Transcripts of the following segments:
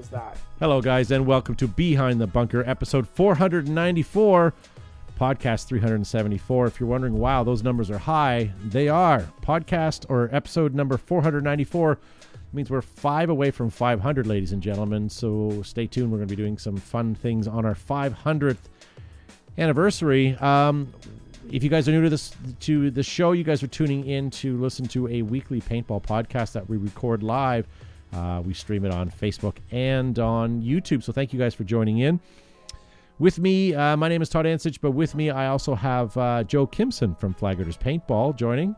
How's that? Hello, guys, and welcome to Behind the Bunker, episode 494, podcast 374. If you're wondering, wow, those numbers are high, they are. Podcast or episode number 494 means we're 5 away from 500, ladies and gentlemen. So stay tuned. We're going to be doing some fun things on our 500th anniversary. If you guys are new to the show, you guys are tuning in to listen to a weekly paintball podcast that we record live. We stream it on Facebook and on YouTube. So thank you guys for joining in. With me, my name is Todd Ansich, but with me I also have Joe Kimson from Flag Raiders Paintball joining.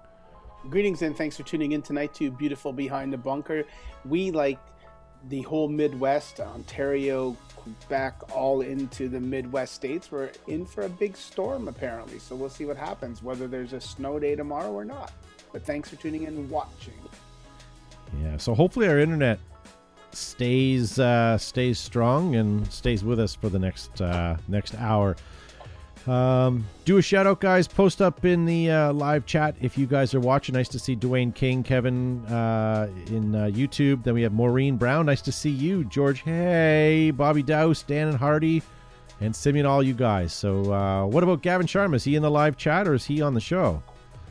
Greetings and thanks for tuning in tonight to beautiful Behind the Bunker. We, like the whole Midwest, Ontario, Quebec, all into the Midwest states, we're in for a big storm apparently, so we'll see what happens, whether there's a snow day tomorrow or not. But thanks for tuning in and watching. Yeah, so hopefully our internet stays strong and stays with us for the next hour. Do a shout out, guys. Post up in the live chat if you guys are watching. Nice to see Dwayne King, Kevin in YouTube. Then we have Maureen Brown. Nice to see you, George Hay, Bobby Doust, Dan and Hardy, and Simeon, all you guys. So what about Gavin Sharma? Is he in the live chat or is he on the show?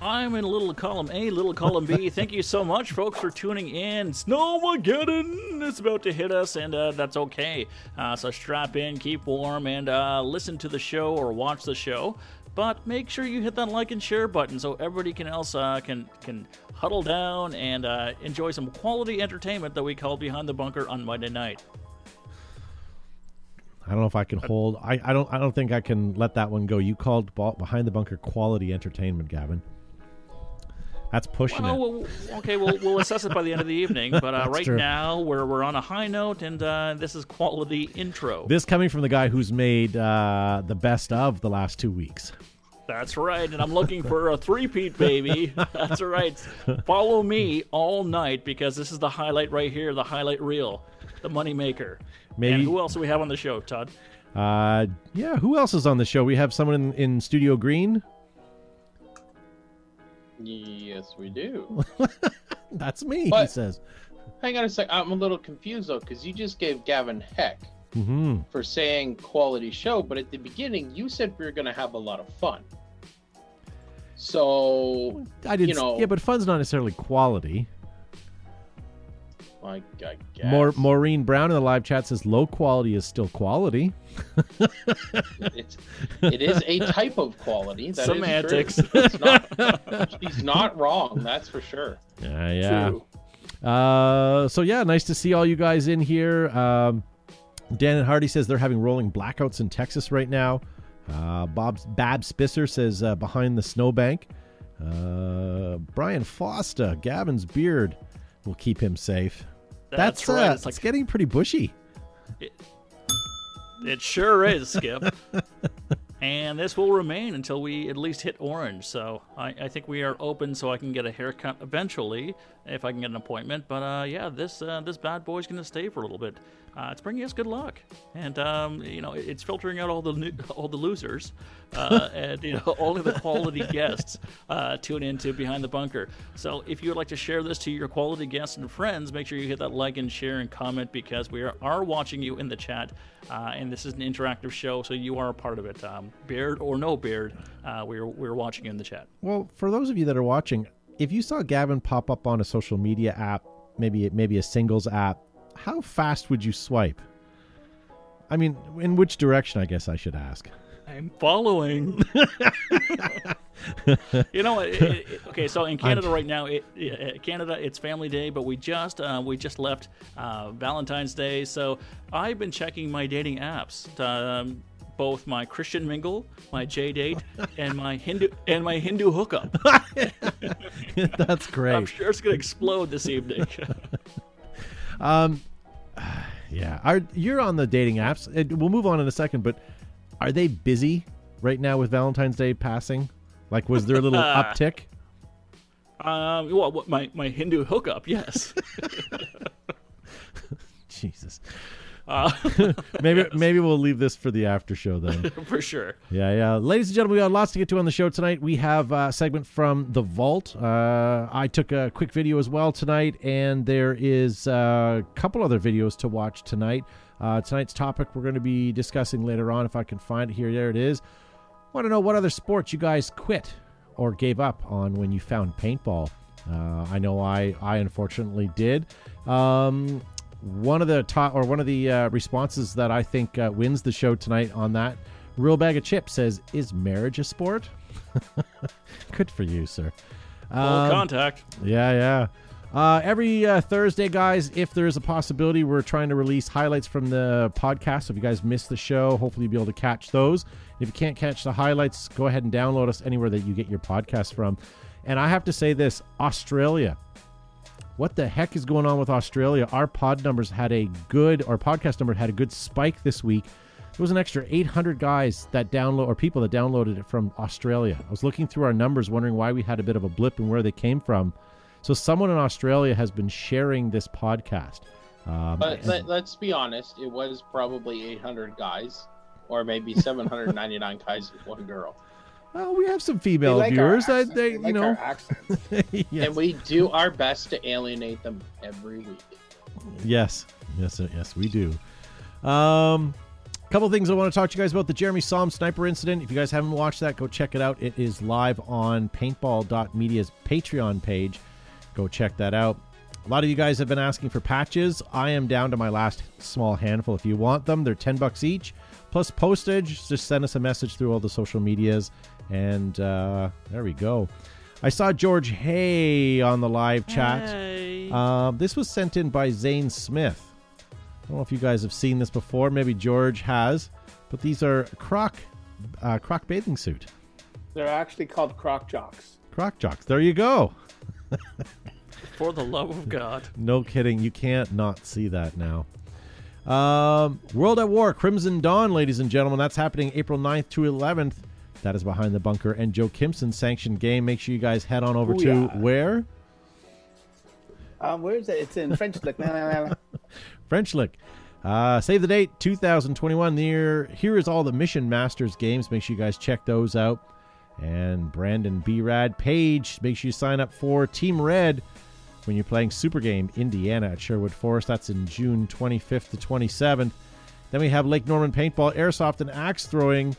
I'm in little column A, little column B. Thank you so much, folks, for tuning in. Snowmageddon is about to hit us, and that's okay. So strap in, keep warm, and listen to the show or watch the show. But make sure you hit that like and share button so everybody can huddle down and enjoy some quality entertainment that we call Behind the Bunker on Monday night. I don't know if I can hold. I don't think I can let that one go. You called Behind the Bunker quality entertainment, Gavin. That's pushing it. Well, okay, we'll assess it by the end of the evening. But right true. Now, we're on a high note, and this is quality intro. This coming from the guy who's made the best of the last 2 weeks. That's right, and I'm looking for a three-peat, baby. That's right. Follow me all night because this is the highlight right here, the highlight reel, the moneymaker. Maybe. And who else do we have on the show, Todd? Yeah, who else is on the show? We have someone in Studio Green. Yes, we do. That's me, but, he says. Hang on a sec. I'm a little confused, though, because you just gave Gavin heck for saying quality show, but at the beginning, you said we were going to have a lot of fun. So, I didn't, yeah, but fun's not necessarily quality. I guess. Maureen Brown in the live chat says low quality is still quality. it is a type of quality. That semantics. Is true. She's not wrong. That's for sure. Yeah. So yeah, nice to see all you guys in here. Dan and Hardy says they're having rolling blackouts in Texas right now. Bob Spitzer says behind the snowbank. Brian Foster, Gavin's beard will keep him safe. That's right. It's getting pretty bushy. It sure is, Skip. And this will remain until we at least hit orange. So I think we are open, so I can get a haircut eventually if I can get an appointment. But yeah, this bad boy's going to stay for a little bit. It's bringing us good luck, and it's filtering out all the losers, and only the quality guests tune into Behind the Bunker. So if you would like to share this to your quality guests and friends, make sure you hit that like and share and comment because we are watching you in the chat, and this is an interactive show, so you are a part of it. Beard or no beard, we're watching you in the chat. Well, for those of you that are watching, if you saw Gavin pop up on a social media app, maybe a singles app, how fast would you swipe? I mean, in which direction, I guess I should ask. I'm following. Okay, so in Canada right now, it's Family Day, but we just left Valentine's Day. So I've been checking my dating apps, both my Christian Mingle, my J-Date, and my Hindu hookup. That's great. I'm sure it's going to explode this evening. Yeah, you're on the dating apps. We'll move on in a second, but are they busy right now with Valentine's Day passing? Like, was there a little uptick? Well, my Hindu hookup, yes. Jesus. Maybe we'll leave this for the after show then. For sure. Yeah. Ladies and gentlemen, we got lots to get to on the show tonight. We have a segment from The Vault. I took a quick video as well tonight, and there is a couple other videos to watch tonight. Tonight's topic we're going to be discussing later on, if I can find it here. There it is. Want to know what other sports you guys quit or gave up on when you found paintball? I know I unfortunately did. One of the responses that I think wins the show tonight on that, Real Bag of Chips says, "Is marriage a sport?" Good for you, sir. Full contact. Yeah. Every Thursday, guys, if there's a possibility, we're trying to release highlights from the podcast. So if you guys missed the show, hopefully you'll be able to catch those. If you can't catch the highlights, go ahead and download us anywhere that you get your podcast from. And I have to say this, Australia. What the heck is going on with Australia? Our podcast number had a good spike this week. There was an extra 800 guys people that downloaded it from Australia. I was looking through our numbers, wondering why we had a bit of a blip and where they came from. So someone in Australia has been sharing this podcast. But let's be honest, it was probably 800 guys, or maybe 799 guys with one girl. Well, we have some female viewers. Our accents. Yes. And we do our best to alienate them every week. Yes, we do. Couple things I want to talk to you guys about. The Jeremy Somm sniper incident. If you guys haven't watched that, go check it out. It is live on paintball.media's Patreon page. Go check that out. A lot of you guys have been asking for patches. I am down to my last small handful. If you want them, they're $10 each. Plus postage, just send us a message through all the social medias. And there we go. I saw George Hay on the live chat. Hey. This was sent in by Zane Smith. I don't know if you guys have seen this before. Maybe George has. But these are croc bathing suit. They're actually called croc jocks. Croc jocks. There you go. For the love of God. No kidding. You can't not see that now. World at War, Crimson Dawn, ladies and gentlemen. That's happening April 9th to 11th. That is Behind the Bunker and Joe Kimson sanctioned game. Make sure you guys head on over to where? Where is it? It's in French Lick. French Lick. Save the date, 2021. Here is all the Mission Masters games. Make sure you guys check those out. And Brandon B. Rad Page. Make sure you sign up for Team Red when you're playing Super Game Indiana at Sherwood Forest. That's in June 25th to 27th. Then we have Lake Norman Paintball, Airsoft, and Axe Throwing,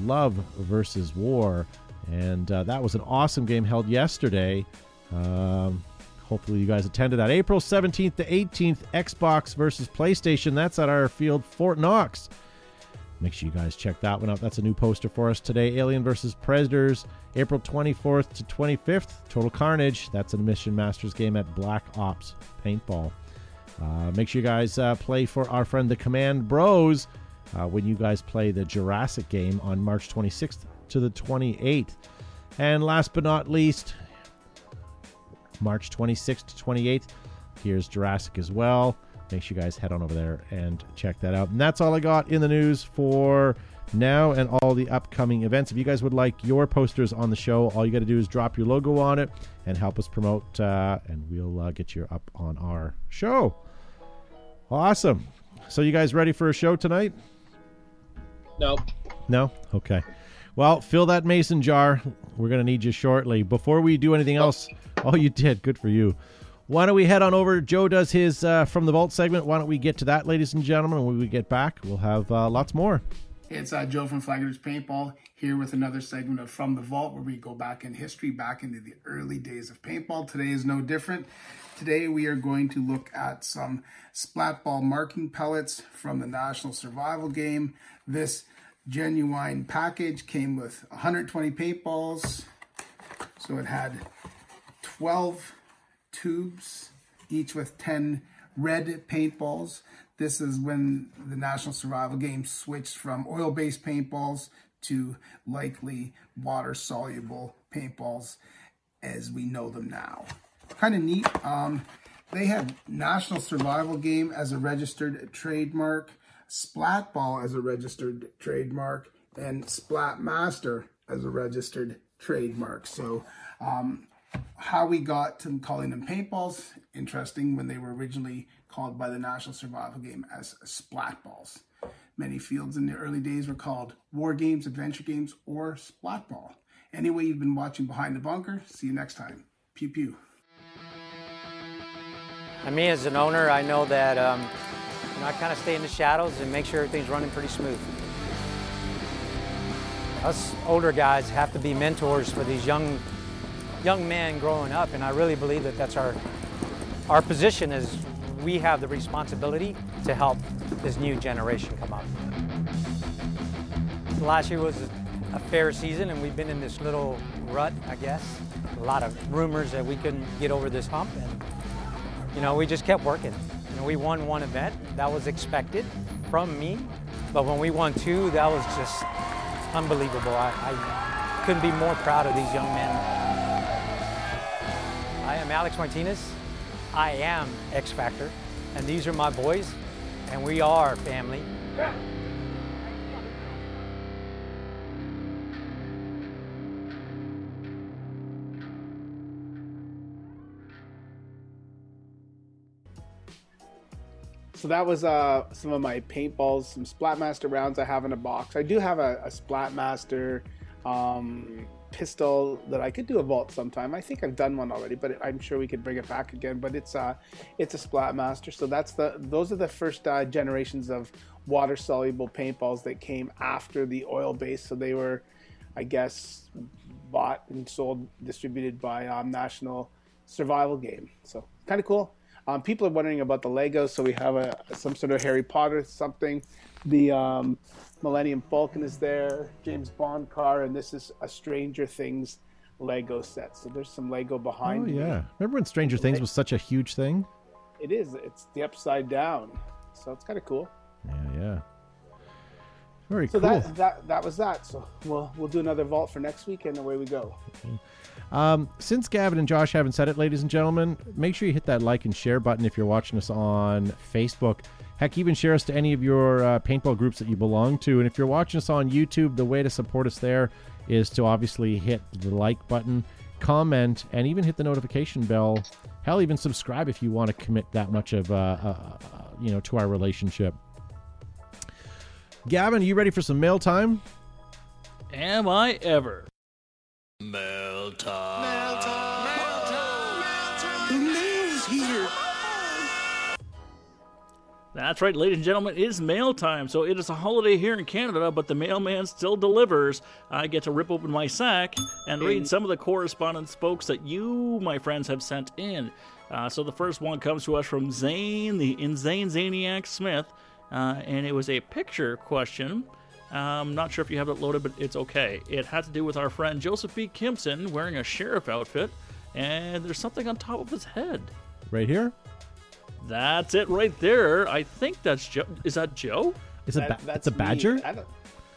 Love versus War. And that was an awesome game held yesterday. Hopefully you guys attended that. April 17th to 18th, Xbox versus PlayStation. That's at our field, Fort Knox. Make sure you guys check that one out. That's a new poster for us today. Alien vs. Predators, April 24th to 25th. Total Carnage. That's a Mission Masters game at Black Ops Paintball. Make sure you guys play for our friend the Command Bros when you guys play the Jurassic game on March 26th to the 28th. And last but not least, March 26th to 28th, here's Jurassic as well. Make sure you guys head on over there and check that out. And that's all I got in the news for now and all the upcoming events. If you guys would like your posters on the show, all you got to do is drop your logo on it and help us promote, and we'll get you up on our show. Awesome. So you guys ready for a show tonight? Nope. No? Okay. Well, fill that mason jar. We're going to need you shortly. Before we do anything else... Oh, you did. Good for you. Why don't we head on over? Joe does his From the Vault segment. Why don't we get to that, ladies and gentlemen? When we get back, we'll have lots more. It's Joe from Flagler's Paintball here with another segment of From the Vault, where we go back in history, back into the early days of paintball. Today is no different. Today we are going to look at some Splatball marking pellets from the National Survival Game. This genuine package came with 120 paintballs. So it had 12 tubes, each with 10 red paintballs. This is when the National Survival Game switched from oil-based paintballs to likely water-soluble paintballs as we know them now. Kind of neat. They had National Survival Game as a registered trademark, Splatball as a registered trademark, and Splatmaster as a registered trademark. So how we got to calling them paintballs, interesting. When they were originally called by the National Survival Game as Splatballs. Many fields in the early days were called War Games, Adventure Games, or Splatball. Anyway, you've been watching Behind the Bunker. See you next time. Pew pew. And me as an owner, I know that I kind of stay in the shadows and make sure everything's running pretty smooth. Us older guys have to be mentors for these young men growing up, and I really believe that that's our position is we have the responsibility to help this new generation come up. Last year was a fair season, and we've been in this little rut, I guess. A lot of rumors that we couldn't get over this hump, and you know, we just kept working. You know, we won one event, that was expected from me, but when we won two, that was just unbelievable. I couldn't be more proud of these young men. I am Alex Martinez, I am X Factor, and these are my boys, and we are family. Yeah. So that was some of my paintballs, some Splatmaster rounds I have in a box. I do have a Splatmaster pistol that I could do a vault sometime. I think I've done one already, but I'm sure we could bring it back again. But it's a Splatmaster. So that's those are the first generations of water-soluble paintballs that came after the oil base. So they were, I guess, bought and sold, distributed by National Survival Game. So kind of cool. People are wondering about the Legos, so we have some sort of Harry Potter something. The Millennium Falcon is there, James Bond car, and this is a Stranger Things Lego set. So there's some Lego behind me. Oh, yeah. Remember when Stranger Things was such a huge thing? It is. It's the upside down. So it's kind of cool. Yeah. Very cool. So that was that. So we'll do another vault for next week, and away we go. Okay. Since Gavin and Josh haven't said it, ladies and gentlemen, make sure you hit that like and share button if you're watching us on Facebook. Heck, even share us to any of your paintball groups that you belong to. And if you're watching us on YouTube, the way to support us there is to obviously hit the like button, comment, and even hit the notification bell. Hell, even subscribe if you want to commit that much of to our relationship. Gavin, you ready for some mail time? Am I ever? Mail time. Mail time. Mail time. Mail time. The mail's here. That's right, ladies and gentlemen, it is mail time. So it is a holiday here in Canada, but the mailman still delivers. I get to rip open my sack and read some of the correspondence, folks, that you, my friends, have sent in. So the first one comes to us from Zane the insane Zaniac Smith, and it was a picture question. I'm not sure if you have it loaded, but it's okay. It had to do with our friend Joseph B. Kimson wearing a sheriff outfit, and there's something on top of his head. Right here? That's it right there. I think that's Joe. Is that Joe? It's a badger?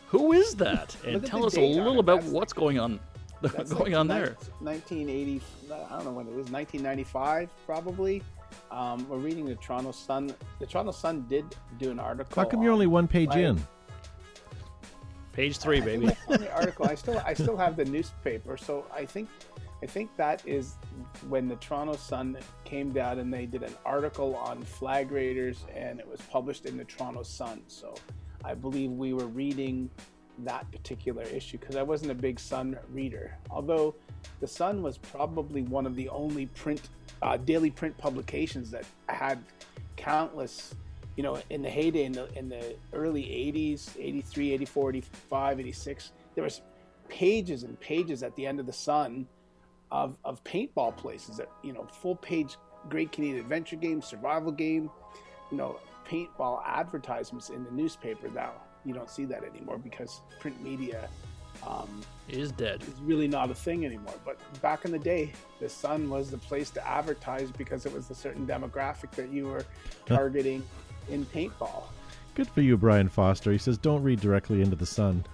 Who is that? And tell us a little about what's going on there. 1980, I don't know when it was, 1995 probably. We're reading the Toronto Sun. The Toronto Sun did do an article. How come you're only one page in? Page 3, baby. On the article, I still have the newspaper, so I think that is when the Toronto Sun came down and they did an article on Flag Raiders, and it was published in the Toronto Sun. So I believe we were reading that particular issue because I wasn't a big Sun reader, although the Sun was probably one of the only daily print publications that had countless. You know, in the heyday, in the early 80s, 83, 84, 85, 86, there was pages and pages at the end of the Sun of paintball places that, you know, full page Great Canadian Adventure Game, Survival Game, you know, paintball advertisements in the newspaper. Now you don't see that anymore because print media is dead. It's really not a thing anymore. But back in the day, the Sun was the place to advertise because it was a certain demographic that you were targeting. In paintball. Good for you, Brian Foster. He says, don't read directly into the Sun.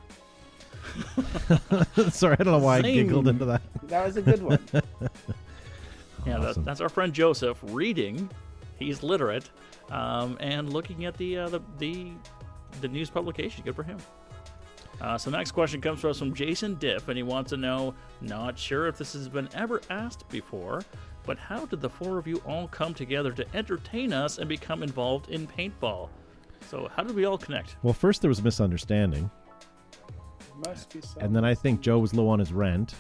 Sorry, I don't know why I giggled into that. That was a good one. Yeah, awesome. That's our friend Joseph reading. He's literate. And looking at the news publication. Good for him. So next question comes to us from Jason Diff, and he wants to know, not sure if this has been ever asked before, but how did the four of you all come together to entertain us and become involved in paintball? So how did we all connect? Well, first there was a misunderstanding. Must be so. And then I think Joe was low on his rent.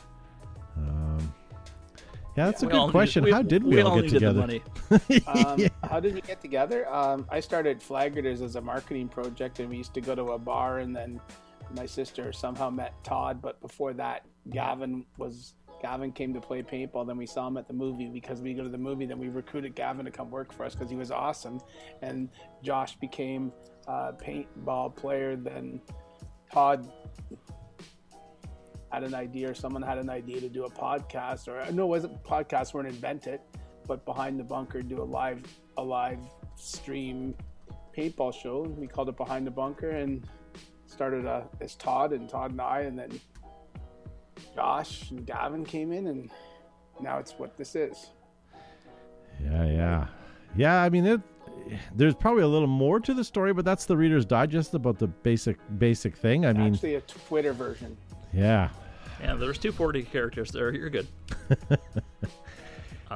Yeah, that's a good question. How did we all get together? How did you get together? I started Flag Raiders as a marketing project, and we used to go to a bar, and then my sister somehow met Todd. But before that, Gavin came to play paintball. Then we saw him at the movie because we go to the movie. Then we recruited Gavin to come work for us because he was awesome. And Josh became a paintball player. Then Todd had an idea, or someone had an idea to do a podcast, or no, it wasn't podcasts, weren't invented, but Behind the Bunker, do a live stream paintball show. We called it Behind the Bunker and started as Todd and I, and then Josh and Gavin came in, and now it's what this is. Yeah. I mean, there's probably a little more to the story, but that's the Reader's Digest about the basic thing. I mean, actually a Twitter version. Yeah, there's 240 characters there. You're good.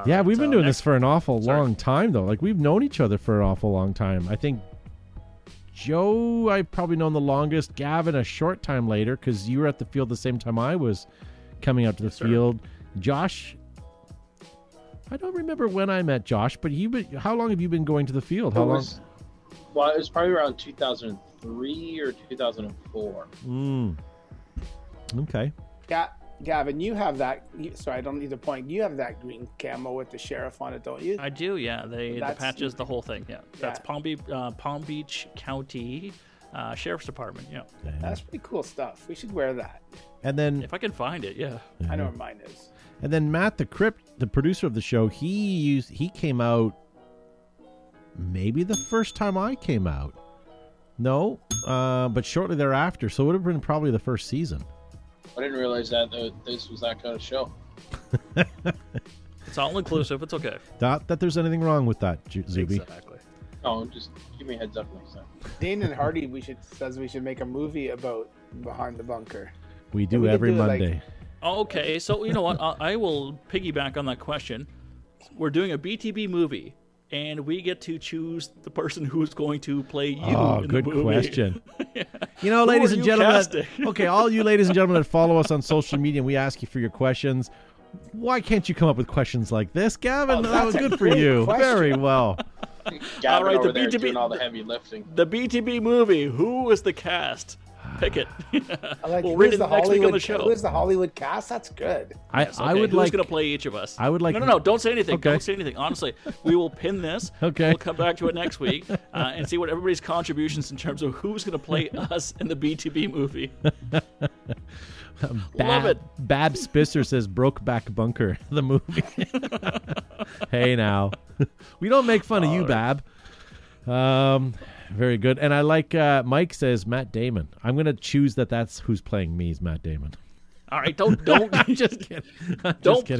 Yeah, we've been doing this for an awful long time, though. Like, we've known each other for an awful long time. I think Joe, I've probably known the longest. Gavin, a short time later, because you were at the field the same time I was coming out to the field. Sir. Josh, I don't remember when I met Josh, but how long have you been going to the field? Well, it was probably around 2003 or 2004. Okay. Yeah, Gavin, you have that. Sorry, I don't need to point. You have that green camo with the sheriff on it, don't you? I do. Yeah, the patches, the whole thing. Yeah, that's Palm Beach County Sheriff's Department. Yeah, that's pretty cool stuff. We should wear that. And then, if I can find it, yeah, I know where mine is. And then Matt the Crypt, the producer of the show, he came out maybe the first time I came out. No, but shortly thereafter, so it would have been probably the first season. I didn't realize that this was that kind of show. It's all inclusive. It's okay. Not that there's anything wrong with that, Zuby. Exactly. Oh, just give me a heads up next time. Dan and Hardy says we should make a movie about Behind the Bunker. We do every Monday. Okay, so you know what? I will piggyback on that question. We're doing a BTB movie, and we get to choose the person who's going to play you. Oh, good question. Yeah. You know, ladies and gentlemen, okay, all you ladies and gentlemen that follow us on social media and we ask you for your questions, why can't you come up with questions like this, Gavin? That was good for you. Question. Very well. Gavin, all right, the BTB doing all the heavy lifting. The BTB movie. Who is the cast? Pick it. We'll read it next week on the show. Who is the Hollywood cast? That's good. I would like. Who's going to play each of us? I would like. No. Don't say anything. Okay. Don't say anything. Honestly, we will pin this. Okay. We'll come back to it next week and see what everybody's contributions in terms of who's going to play us in the BTB movie. Love it. Bob Spitzer says Brokeback Bunker, the movie. Hey, now. We don't make fun of you, right. Bab. Very good. And I like Mike says Matt Damon. I'm going to choose that's who's playing me is Matt Damon. All right. Don't I'm just kidding.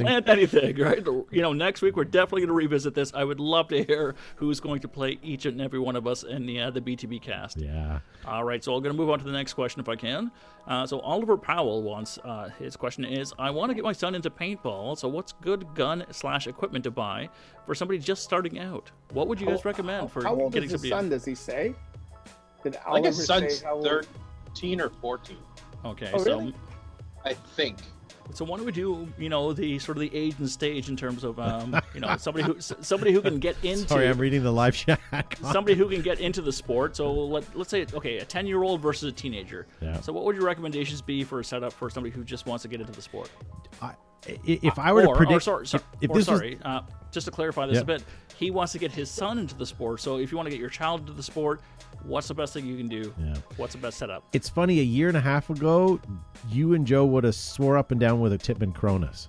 Plant anything, right? You know, next week we're definitely going to revisit this. I would love to hear who's going to play each and every one of us in the BTB cast. Yeah. All right. So I'm going to move on to the next question if I can. So Oliver Powell wants, his question is, I want to get my son into paintball. So what's good gun/equipment to buy for somebody just starting out? What would you guys recommend for getting somebody? How old is his son, does he say? I guess his son's 13 or 14. Okay. Oh, so. Really? I think. So why don't we do, you know, the sort of the age and stage in terms of, you know, somebody who can get into. Sorry, I'm reading the live chat. Somebody who can get into the sport. So let's say, okay, a 10-year-old versus a teenager. Yeah. So what would your recommendations be for a setup for somebody who just wants to get into the sport? Just to clarify this a bit, he wants to get his son into the sport. So if you want to get your child into the sport, what's the best thing you can do? Yeah. What's the best setup? It's funny, a year and a half ago, you and Joe would have swore up and down with a Tippmann Kronos,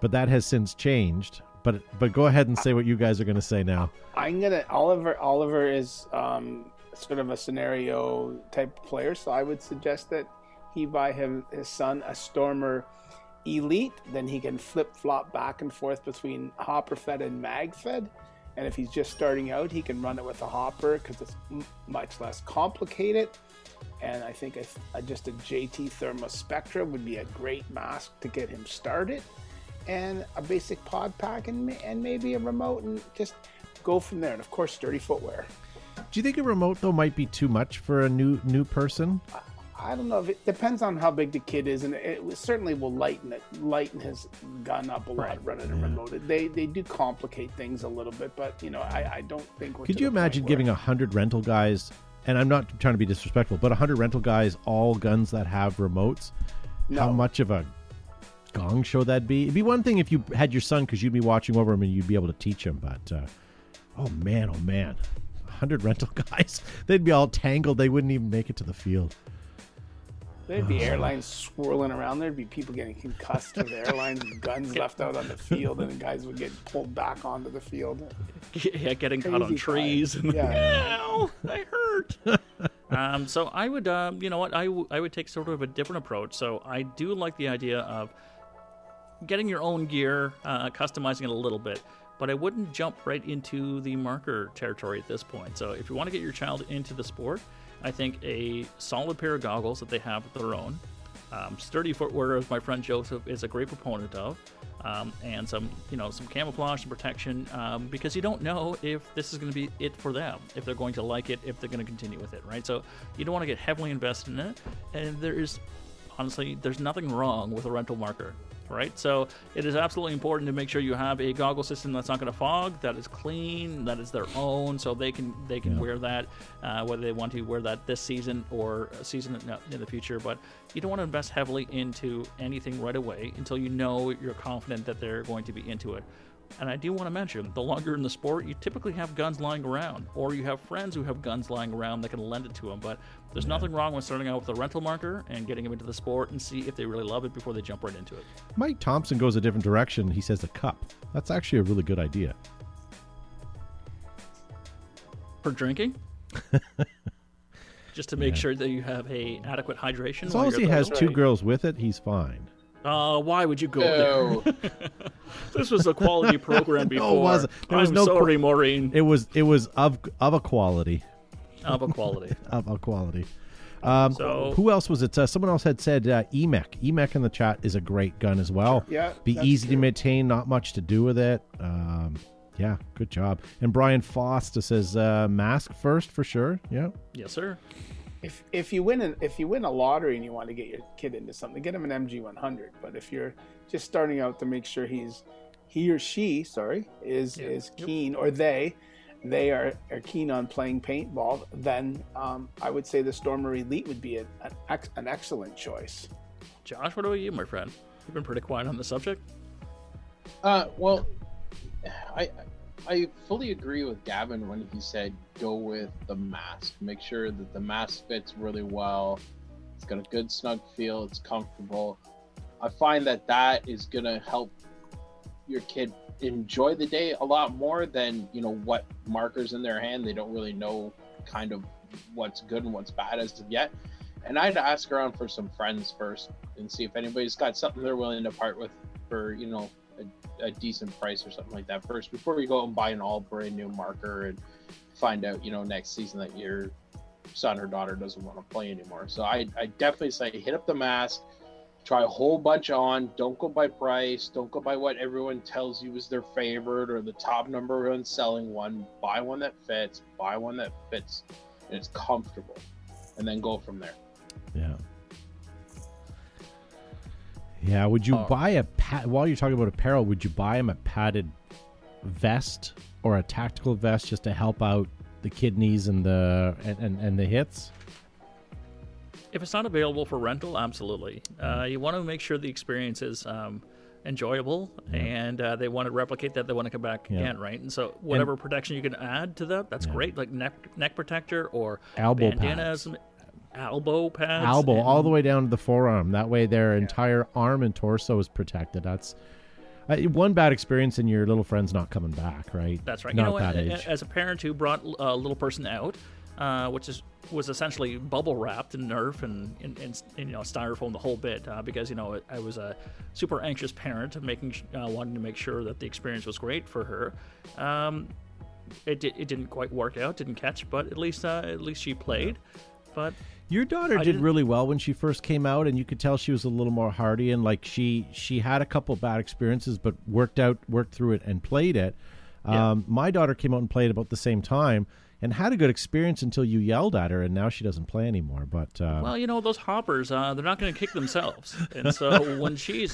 but that has since changed. But go ahead and say what you guys are going to say now. I'm gonna Oliver is sort of a scenario type player, so I would suggest that he buy his son a Stormer Elite, then he can flip-flop back and forth between hopper-fed and mag-fed. And if he's just starting out, he can run it with a hopper because it's much less complicated. And I think just a JT Thermo Spectra would be a great mask to get him started. and a basic pod pack and maybe a remote, and just go from there. And of course, sturdy footwear. Do you think a remote though might be too much for a new person? I don't know. If it depends on how big the kid is, and it certainly will lighten his gun up a lot, right, running a remote. They do complicate things a little bit, but you know, I don't think. Could you imagine giving 100 rental guys? And I'm not trying to be disrespectful, but 100 rental guys, all guns that have remotes. No. How much of a gong show that'd be? It'd be one thing if you had your son because you'd be watching over him and you'd be able to teach him. But oh man, 100 rental guys, they'd be all tangled. They wouldn't even make it to the field. There'd be airlines swirling around. There'd be people getting concussed with airlines and guns left out on the field, and the guys would get pulled back onto the field. Yeah, getting crazy caught on trees. Yeah. Ow, I hurt. So I would, you know what, I would take sort of a different approach. So I do like the idea of getting your own gear, customizing it a little bit, but I wouldn't jump right into the marker territory at this point. So if you want to get your child into the sport, I think a solid pair of goggles that they have of their own, sturdy footwear, as my friend Joseph is a great proponent of, and some camouflage and protection, because you don't know if this is going to be it for them, if they're going to like it, if they're going to continue with it, right? So you don't want to get heavily invested in it, and there's nothing wrong with a rental marker, right? So it is absolutely important to make sure you have a goggle system that's not going to fog, that is clean, that is their own, so they can wear that, whether they want to wear that this season or a season in the future. But you don't want to invest heavily into anything right away until you know you're confident that they're going to be into it. And I do want to mention, the longer in the sport, you typically have guns lying around, or you have friends who have guns lying around that can lend it to them. But there's nothing wrong with starting out with a rental marker and getting them into the sport and see if they really love it before they jump right into it. Mike Thompson goes a different direction. He says a cup. That's actually a really good idea. For drinking? Just to make sure that you have adequate hydration. As long as he has two girls with it, he's fine. Why would you go there? This was a quality program before. No, it wasn't. Sorry, Maureen. It was of a quality. Of a quality. Of a quality. Who else was it? Someone else had said EMEC. EMEC in the chat is a great gun as well. Yeah, be easy to maintain, not much to do with it. Yeah, good job. And Brian Foster says mask first for sure. Yeah. Yes, sir. If you win a lottery and you want to get your kid into something, get him an MG100. But if you're just starting out, to make sure he or she is keen, or they are keen on playing paintball, then I would say the Stormer Elite would be an excellent choice. Josh, what about you, my friend? You've been pretty quiet on the subject. Well, I fully agree with Gavin when he said go with the mask. Make sure that the mask fits really well. It's got a good snug feel. It's comfortable. I find that is going to help your kid enjoy the day a lot more than, what markers in their hand. They don't really know kind of what's good and what's bad as of yet. And I'd ask around for some friends first and see if anybody's got something they're willing to part with for, a decent price or something like that first, before you go and buy an all brand new marker and find out next season that your son or daughter doesn't want to play anymore. So I definitely say hit up the mask, try a whole bunch on. Don't go by price, don't go by what everyone tells you is their favorite or the top number one selling one. Buy one that fits, and it's comfortable, and then go from there. Yeah, would you buy while you're talking about apparel, would you buy him a padded vest or a tactical vest just to help out the kidneys and the hits? If it's not available for rental, absolutely. You want to make sure the experience is enjoyable, and they want to replicate that. They want to come back again, right? And so whatever protection you can add to that's great, like neck protector or elbow bandanas. Pads. Elbow pads. Elbow, all the way down to the forearm. That way their entire arm and torso is protected. That's one bad experience and your little friend's not coming back, right? That's right. Age. As a parent who brought a little person out, which was essentially bubble wrapped and Nerf and styrofoam, the whole bit, because I was a super anxious parent, wanting to make sure that the experience was great for her. It didn't quite work out, didn't catch, but at least she played. but your daughter did really well when she first came out, and you could tell she was a little more hardy, and like she had a couple bad experiences, but worked through it and played it. My daughter came out and played about the same time and had a good experience until you yelled at her, and now she doesn't play anymore. But well, you know, those hoppers, they're not going to kick themselves. And so when she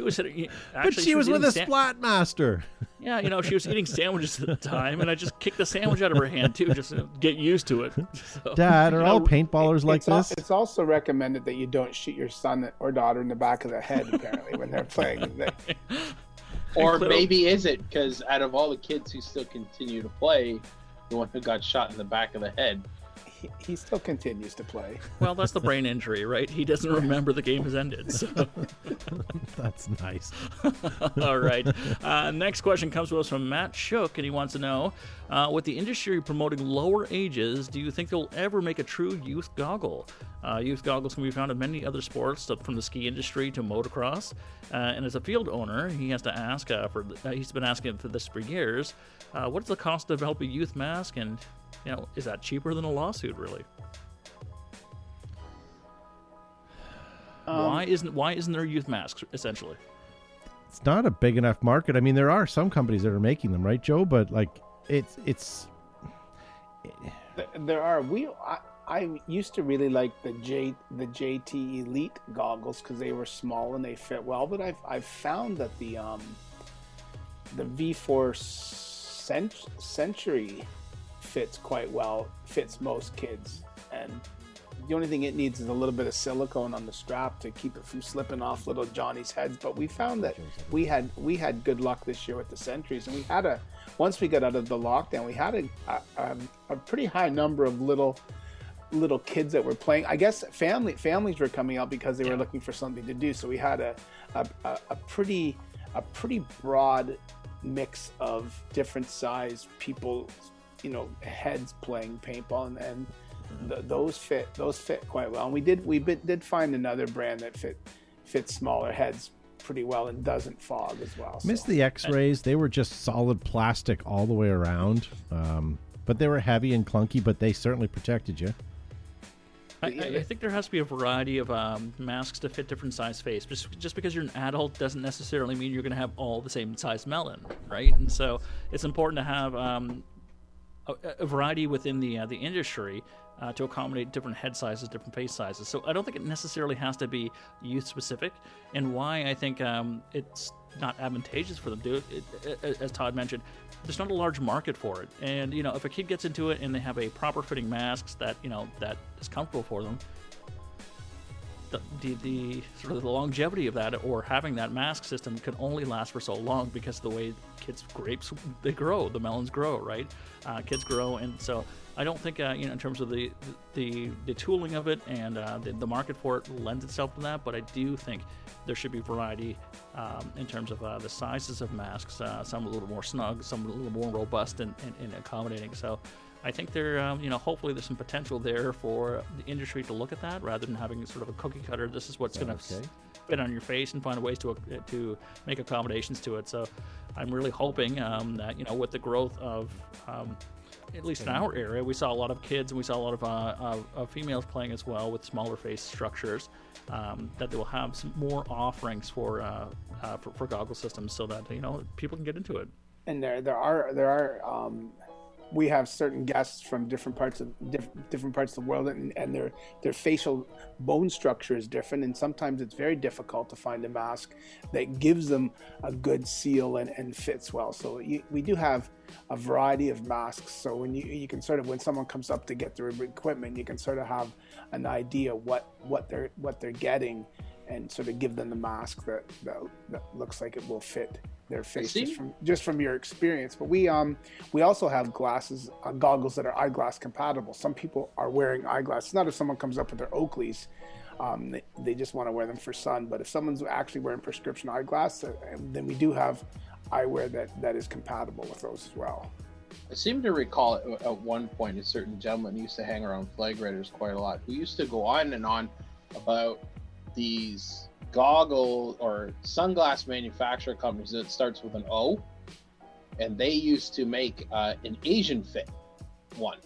was hitting, actually, but she was with a Splatmaster. Yeah, you know, she was eating sandwiches at the time, and I just kicked the sandwich out of her hand too, just to get used to it. So, Dad, are all paintballers like this? It's also recommended that you don't shoot your son or daughter in the back of the head apparently when they're playing. Or maybe is it because out of all the kids who still continue to play, the one who got shot in the back of the head, he still continues to play. Well, that's the brain injury, right? He doesn't remember the game has ended. So. That's nice. All right. Next question comes to us from Matt Shook, and he wants to know, with the industry promoting lower ages, do you think they'll ever make a true youth goggle? Youth goggles can be found in many other sports, from the ski industry to motocross. And as a field owner, he has to ask, he's been asking for this for years, what's the cost to develop a youth mask, and you know, is that cheaper than a lawsuit, really? Why isn't there youth masks, essentially? It's not a big enough market. I mean, there are some companies that are making them, right, Joe? But like, there are. I used to really like the JT Elite goggles because they were small and they fit well. But I've found that the V4 Century fits quite well, fits most kids, and the only thing it needs is a little bit of silicone on the strap to keep it from slipping off little Johnny's heads. But we found that we had good luck this year with the Sentries, and once we got out of the lockdown, we had a pretty high number of little kids that were playing. I guess families were coming out because they were looking for something to do, so we had a pretty broad mix of different size people, you know, heads playing paintball, and those fit quite well. And we did find another brand that fits smaller heads pretty well and doesn't fog as well. Missed the X-rays. They were just solid plastic all the way around, but they were heavy and clunky, but they certainly protected you. I think there has to be a variety of masks to fit different size face. Just because you're an adult doesn't necessarily mean you're going to have all the same size melon, right? And so it's important to have a variety within the industry to accommodate different head sizes, different face sizes. So I don't think it necessarily has to be youth specific, and why I think it's not advantageous for them to do it, as Todd mentioned, there's not a large market for it. And you know, if a kid gets into it and they have a proper fitting masks that, you know, that is comfortable for them, the sort of the longevity of that, or having that mask system, can only last for so long because of the way the melons grow, right? Kids grow, and so I don't think you know, in terms of the tooling of it and the market for it lends itself to that, but I do think there should be variety in terms of the sizes of masks. Some a little more snug, some a little more robust and accommodating. So I think there, you know, hopefully there's some potential there for the industry to look at that, rather than having sort of a cookie cutter. This is what's going to fit on your face, and find ways to make accommodations to it. So I'm really hoping that, you know, with the growth of at least in our area, we saw a lot of kids, and we saw a lot of females playing as well with smaller face structures, that they will have some more offerings for goggle systems, so that, you know, people can get into it. And there are. We have certain guests from different parts of the world, and their facial bone structure is different, and sometimes it's very difficult to find a mask that gives them a good seal and fits well. So we do have a variety of masks. So when you can sort of, when someone comes up to get their equipment, you can sort of have an idea what they're getting, and sort of give them the mask that looks like it will fit their face, just from your experience. But we also have glasses, goggles that are eyeglass compatible. Some people are wearing eyeglasses. Not if someone comes up with their Oakleys, they just want to wear them for sun. But if someone's actually wearing prescription eyeglass, then we do have eyewear that is compatible with those as well. I seem to recall at one point a certain gentleman who used to hang around Flag Raiders quite a lot, who used to go on and on about these goggle or sunglass manufacturer companies that starts with an O, and they used to make an Asian fit one,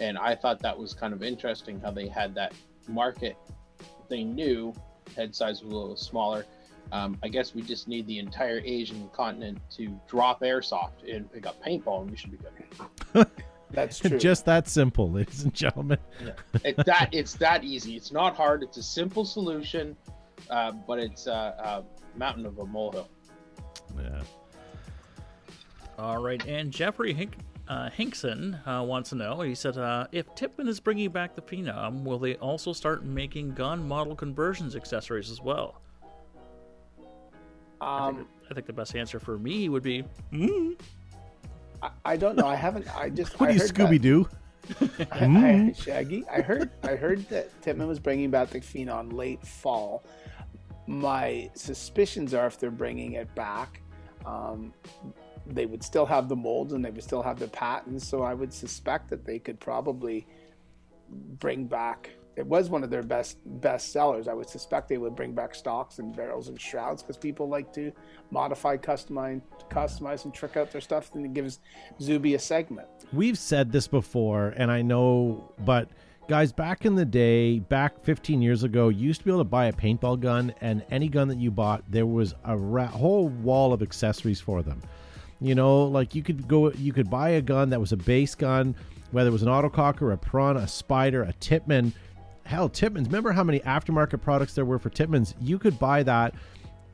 And I thought that was kind of interesting how they had that market. They knew head size was a little smaller. I guess we just need the entire Asian continent to drop airsoft and pick up paintball, and we should be good. That's true. Just that simple, ladies and gentlemen. Yeah. It's that easy. It's not hard. It's a simple solution, but it's a mountain of a molehill. Yeah. All right, and Jeffrey Hinkson wants to know, he said, if Tippmann is bringing back the Phenom, will they also start making gun model conversions accessories as well? I think the best answer for me would be, I don't know. I haven't. I just. What do you Scooby Doo? Shaggy. I heard that Tippmann was bringing back the Phenom late fall. My suspicions are if they're bringing it back, they would still have the molds and they would still have the patents. So I would suspect that they could probably bring back. It was one of their best sellers. I would suspect they would bring back stocks and barrels and shrouds because people like to modify, customize, and trick out their stuff. And it gives Zuby a segment. We've said this before, and I know, but guys, back in the day, back 15 years ago, you used to be able to buy a paintball gun, and any gun that you bought, there was a whole wall of accessories for them. You know, like you could buy a gun that was a base gun, whether it was an autococker, a prawn, a spider, a Tippmann. Hell, Tippmann's. Remember how many aftermarket products there were for Tippmann's? You could buy that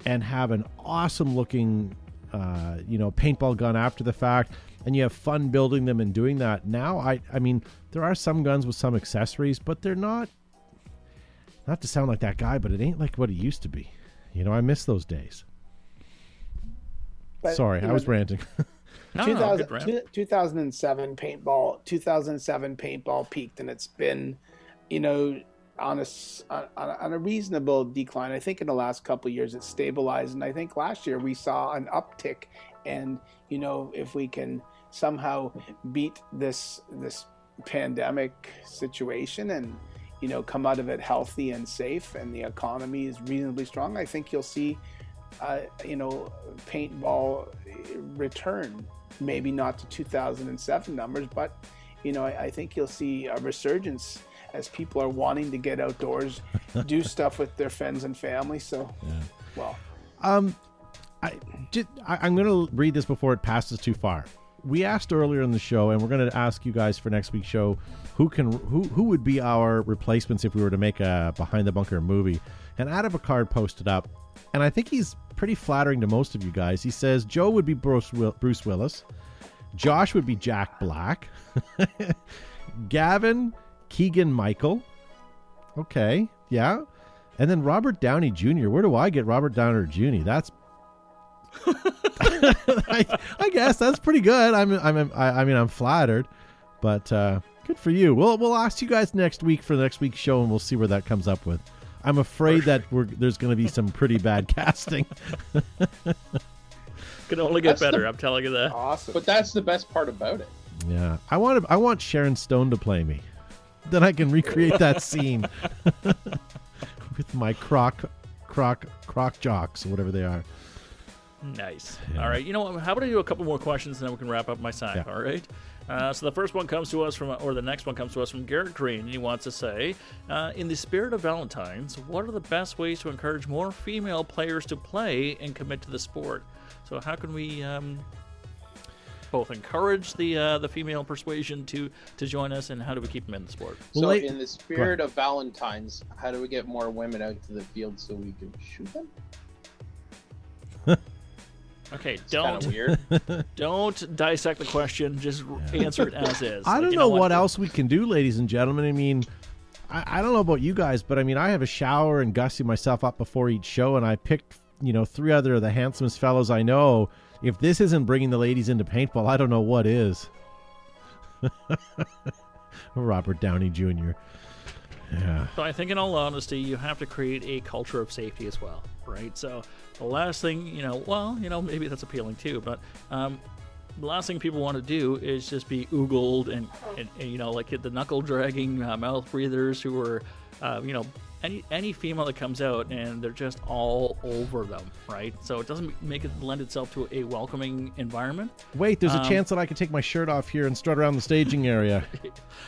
and have an awesome-looking, paintball gun after the fact, and you have fun building them and doing that. Now, I mean, there are some guns with some accessories, but they're not to sound like that guy, but it ain't like what it used to be. You know, I miss those days. But, sorry, I was ranting. 2007 paintball peaked, and it's been... you know, on a reasonable decline. I think in the last couple of years it stabilized, and I think last year we saw an uptick. And you know, if we can somehow beat this pandemic situation and you know come out of it healthy and safe, and the economy is reasonably strong, I think you'll see, paintball return. Maybe not to 2007 numbers, but you know, I think you'll see a resurgence as people are wanting to get outdoors, do stuff with their friends and family. So, yeah. Well, I'm going to read this before it passes too far. We asked earlier in the show, and we're going to ask you guys for next week's show, who would be our replacements if we were to make a Behind the Bunker movie. And Adam Picard posted up, and I think he's pretty flattering to most of you guys. He says, Joe would be Bruce Willis. Josh would be Jack Black. Gavin... Keegan-Michael. Okay. Yeah. And then Robert Downey Jr. Where do I get Robert Downey Jr.? That's I guess that's pretty good. I'm flattered, but good for you. We'll ask you guys next week for next week's show, and we'll see where that comes up with. I'm afraid that there's going to be some pretty bad casting. Can only get better. I'm telling you that. Awesome. But that's the best part about it. Yeah. I want Sharon Stone to play me. Then I can recreate that scene with my croc jocks, whatever they are. Nice. Yeah. All right. You know what? How about I do a couple more questions, and then we can wrap up my time. Yeah. All right. So the next one comes to us from Garrett Green, and he wants to say, in the spirit of Valentine's, what are the best ways to encourage more female players to play and commit to the sport? So how can we both encourage the female persuasion to join us, and how do we keep them in the sport? So in the spirit of Valentine's, how do we get more women out to the field so we can shoot them? Okay, it's don't weird. Don't dissect the question. Just answer it as is. I don't know what else we can do, ladies and gentlemen. I mean, I don't know about you guys, but I mean, I have a shower and gussy myself up before each show, and I picked, you know, 3 other of the handsomest fellows I know. If this isn't bringing the ladies into paintball, I don't know what is. Robert Downey Jr. Yeah. So I think in all honesty, you have to create a culture of safety as well, right? So the last thing, maybe that's appealing too, but the last thing people want to do is just be oogled and hit the knuckle-dragging mouth breathers who are you know, any female that comes out, and they're just all over them, right? So it doesn't make it lend itself to a welcoming environment. Wait, there's a chance that I could take my shirt off here and strut around the staging area.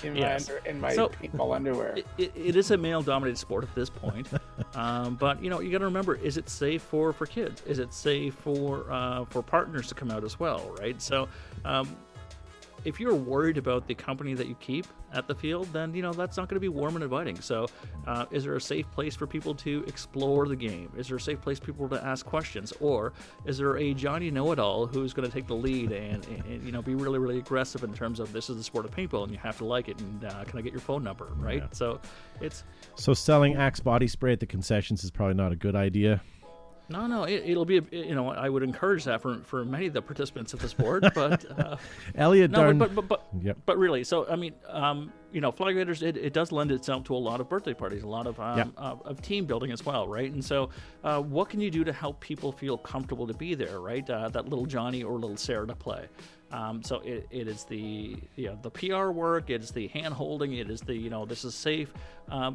In my paintball underwear. It is a male-dominated sport at this point. But, you know, you got to remember, is it safe for kids? Is it safe for partners to come out as well, right? So if you're worried about the company that you keep at the field, then, you know, that's not going to be warm and inviting. So is there a safe place for people to explore the game? Is there a safe place for people to ask questions? Or is there a Johnny know-it-all who's going to take the lead and you know, be really, really aggressive in terms of this is the sport of paintball and you have to like it and can I get your phone number, right? Yeah. So it's... So selling Axe body spray at the concessions is probably not a good idea. No, it'll be, you know, I would encourage that for many of the participants of the sport, but... Elliot, no, but really, so, I mean, you know, Flag Raiders, it does lend itself to a lot of birthday parties, a lot of team building as well, right? And so what can you do to help people feel comfortable to be there, right? That little Johnny or little Sarah to play. So it is the, you know, the PR work, it's the hand holding, it is the, you know, this is safe.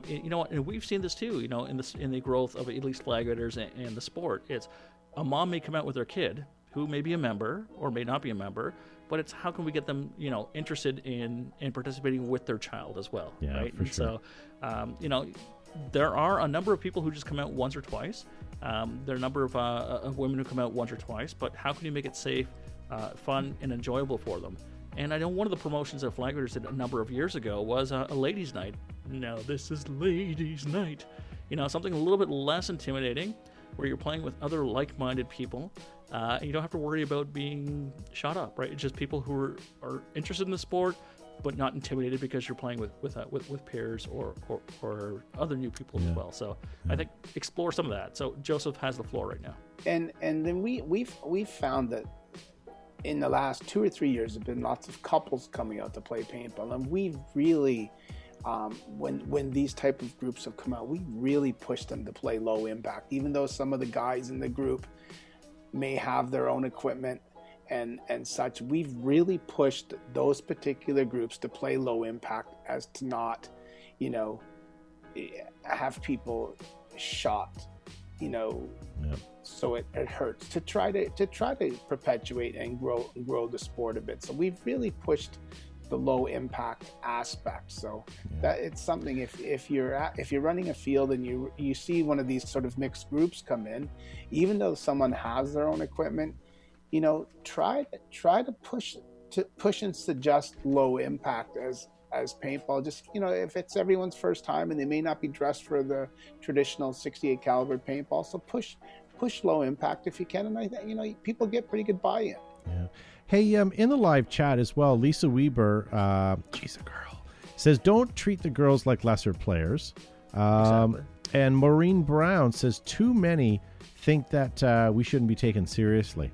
You know, and we've seen this too, you know, in the growth of at least Flag Raiders and the sport. It's a mom may come out with her kid who may be a member or may not be a member, but it's how can we get them, you know, interested in participating with their child as well. Yeah, right? For sure. So, you know, there are a number of people who just come out once or twice. There are a number of women who come out once or twice, but how can you make it safe, fun and enjoyable for them? And I know one of the promotions that Flag Raiders did a number of years ago was a ladies' night. Now this is ladies' night. You know, something a little bit less intimidating where you're playing with other like-minded people. And you don't have to worry about being shot up, right? It's just people who are interested in the sport but not intimidated because you're playing with peers or other new people as well. So I think explore some of that. So Joseph has the floor right now. And then we've found that in the last 2 or 3 years, there've been lots of couples coming out to play paintball, and we really, when these type of groups have come out, we really push them to play low impact, even though some of the guys in the group may have their own equipment and such. We've really pushed those particular groups to play low impact as to not, you know, have people shot, you know. Yep. So it hurts to try to perpetuate and grow the sport a bit. So we've really pushed the low impact aspect. So that it's something if you're running a field and you see one of these sort of mixed groups come in, even though someone has their own equipment, you know, try to push and suggest low impact as paintball. Just, you know, if it's everyone's first time and they may not be dressed for the traditional 68 caliber paintball, so push low impact if you can, and I think, you know, people get pretty good buy-in. Yeah. Hey, in the live chat as well, Lisa Weber, she's a girl, says don't treat the girls like lesser players. Exactly. And Maureen Brown says too many think that we shouldn't be taken seriously,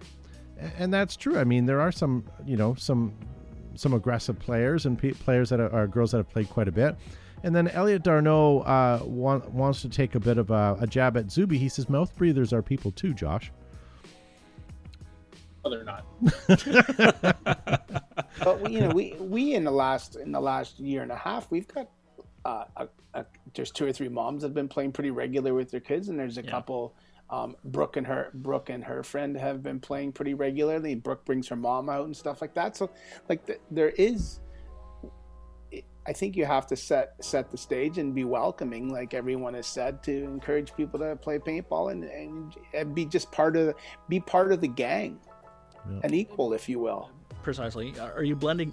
and that's true. I mean, there are some, you know, some aggressive players and players that are girls that have played quite a bit. And then Elliot Darnot wants to take a bit of a jab at Zuby. He says mouth breathers are people too, Josh. No, they're not. But you know, we in the last year and a half, we've got there's 2 or 3 moms that have been playing pretty regular with their kids, and there's a couple. Brooke and her friend have been playing pretty regularly. Brooke brings her mom out and stuff like that. So, like, there is. I think you have to set the stage and be welcoming, like everyone has said, to encourage people to play paintball and be just part of the gang, an equal, if you will. Precisely. Are you blending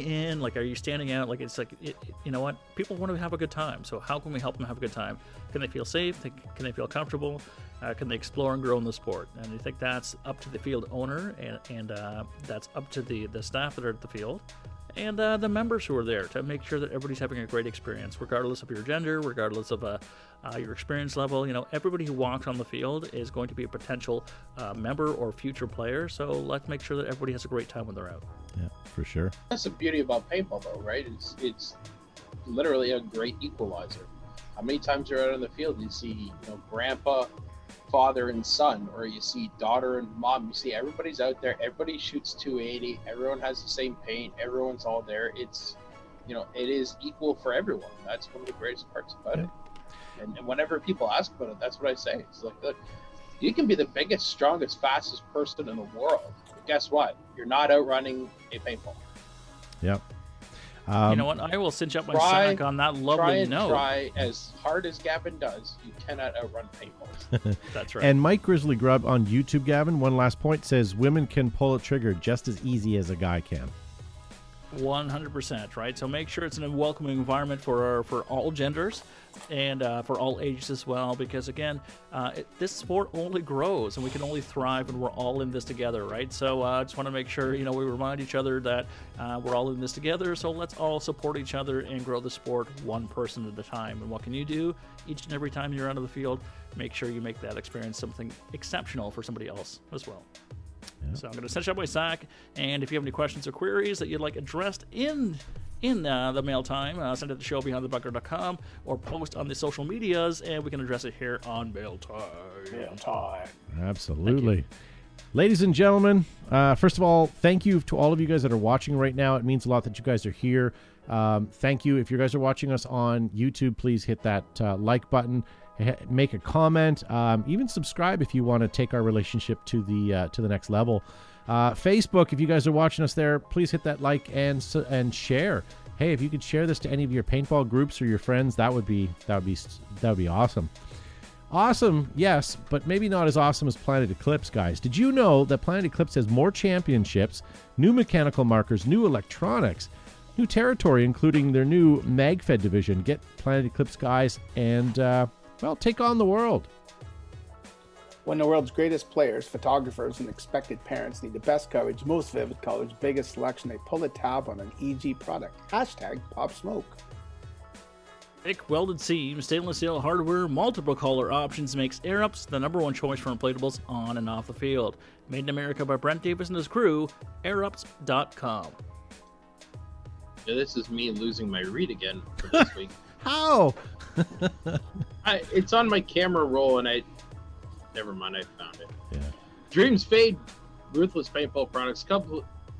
in? Like, are you standing out? Like, it's like, you know what? People want to have a good time. So how can we help them have a good time? Can they feel safe? Can they feel comfortable? Can they explore and grow in the sport? And I think that's up to the field owner and that's up to the staff that are at the field and the members who are there to make sure that everybody's having a great experience, regardless of your gender, regardless of your experience level. You know, everybody who walks on the field is going to be a potential member or future player, so let's make sure that everybody has a great time when they're out. Yeah, for sure. That's the beauty about paintball, though, right? It's literally a great equalizer. How many times you're out on the field and you see, you know, grandpa, father and son, or you see daughter and mom, you see everybody's out there, everybody shoots 280, everyone has the same paint, everyone's all there. It's you know, it is equal for everyone. That's one of the greatest parts about it. And whenever people ask about it, that's what I say. It's like, look, you can be the biggest, strongest, fastest person in the world, but guess what? You're not outrunning a paintball. Yep. You know what? I will cinch up my Sonic on that lovely note. Try as hard as Gavin does. You cannot outrun paintballs. That's right. And Mike Grizzly Grub on YouTube, Gavin, one last point, says women can pull a trigger just as easy as a guy can. 100%, right? So make sure it's a welcoming environment for all genders and for all ages as well, because again, this sport only grows and we can only thrive when we're all in this together, right? So I just want to make sure, you know, we remind each other that we're all in this together, so let's all support each other and grow the sport one person at a time. And what can you do each and every time you're out of the field? Make sure you make that experience something exceptional for somebody else as well. Yeah. So I'm going to set up my sack, and if you have any questions or queries that you'd like addressed in the mail time, send it to show@behindthebunker.com or post on the social medias, and we can address it here on mail time. Mail time. Absolutely. Ladies and gentlemen, first of all, thank you to all of you guys that are watching right now. It means a lot that you guys are here. Thank you. If you guys are watching us on YouTube, please hit that like button. Make a comment, even subscribe if you want to take our relationship to the next level. Facebook, if you guys are watching us there, please hit that like and share. Hey, if you could share this to any of your paintball groups or your friends, that would be awesome. Awesome, yes, but maybe not as awesome as Planet Eclipse, guys. Did you know that Planet Eclipse has more championships, new mechanical markers, new electronics, new territory, including their new MagFed division? Get Planet Eclipse, guys, and well, take on the world. When the world's greatest players, photographers, and expected parents need the best coverage, most vivid colors, biggest selection, they pull a tab on an EG product. Hashtag Pop Smoke. Thick welded seam, stainless steel hardware, multiple color options makes Air Ups the number one choice for inflatables on and off the field. Made in America by Brent Davis and his crew, airups.com. Yeah, this is me losing my read again for this week. How? It's on my camera roll, and never mind, I found it. Yeah. Dreams fade, ruthless paintball products,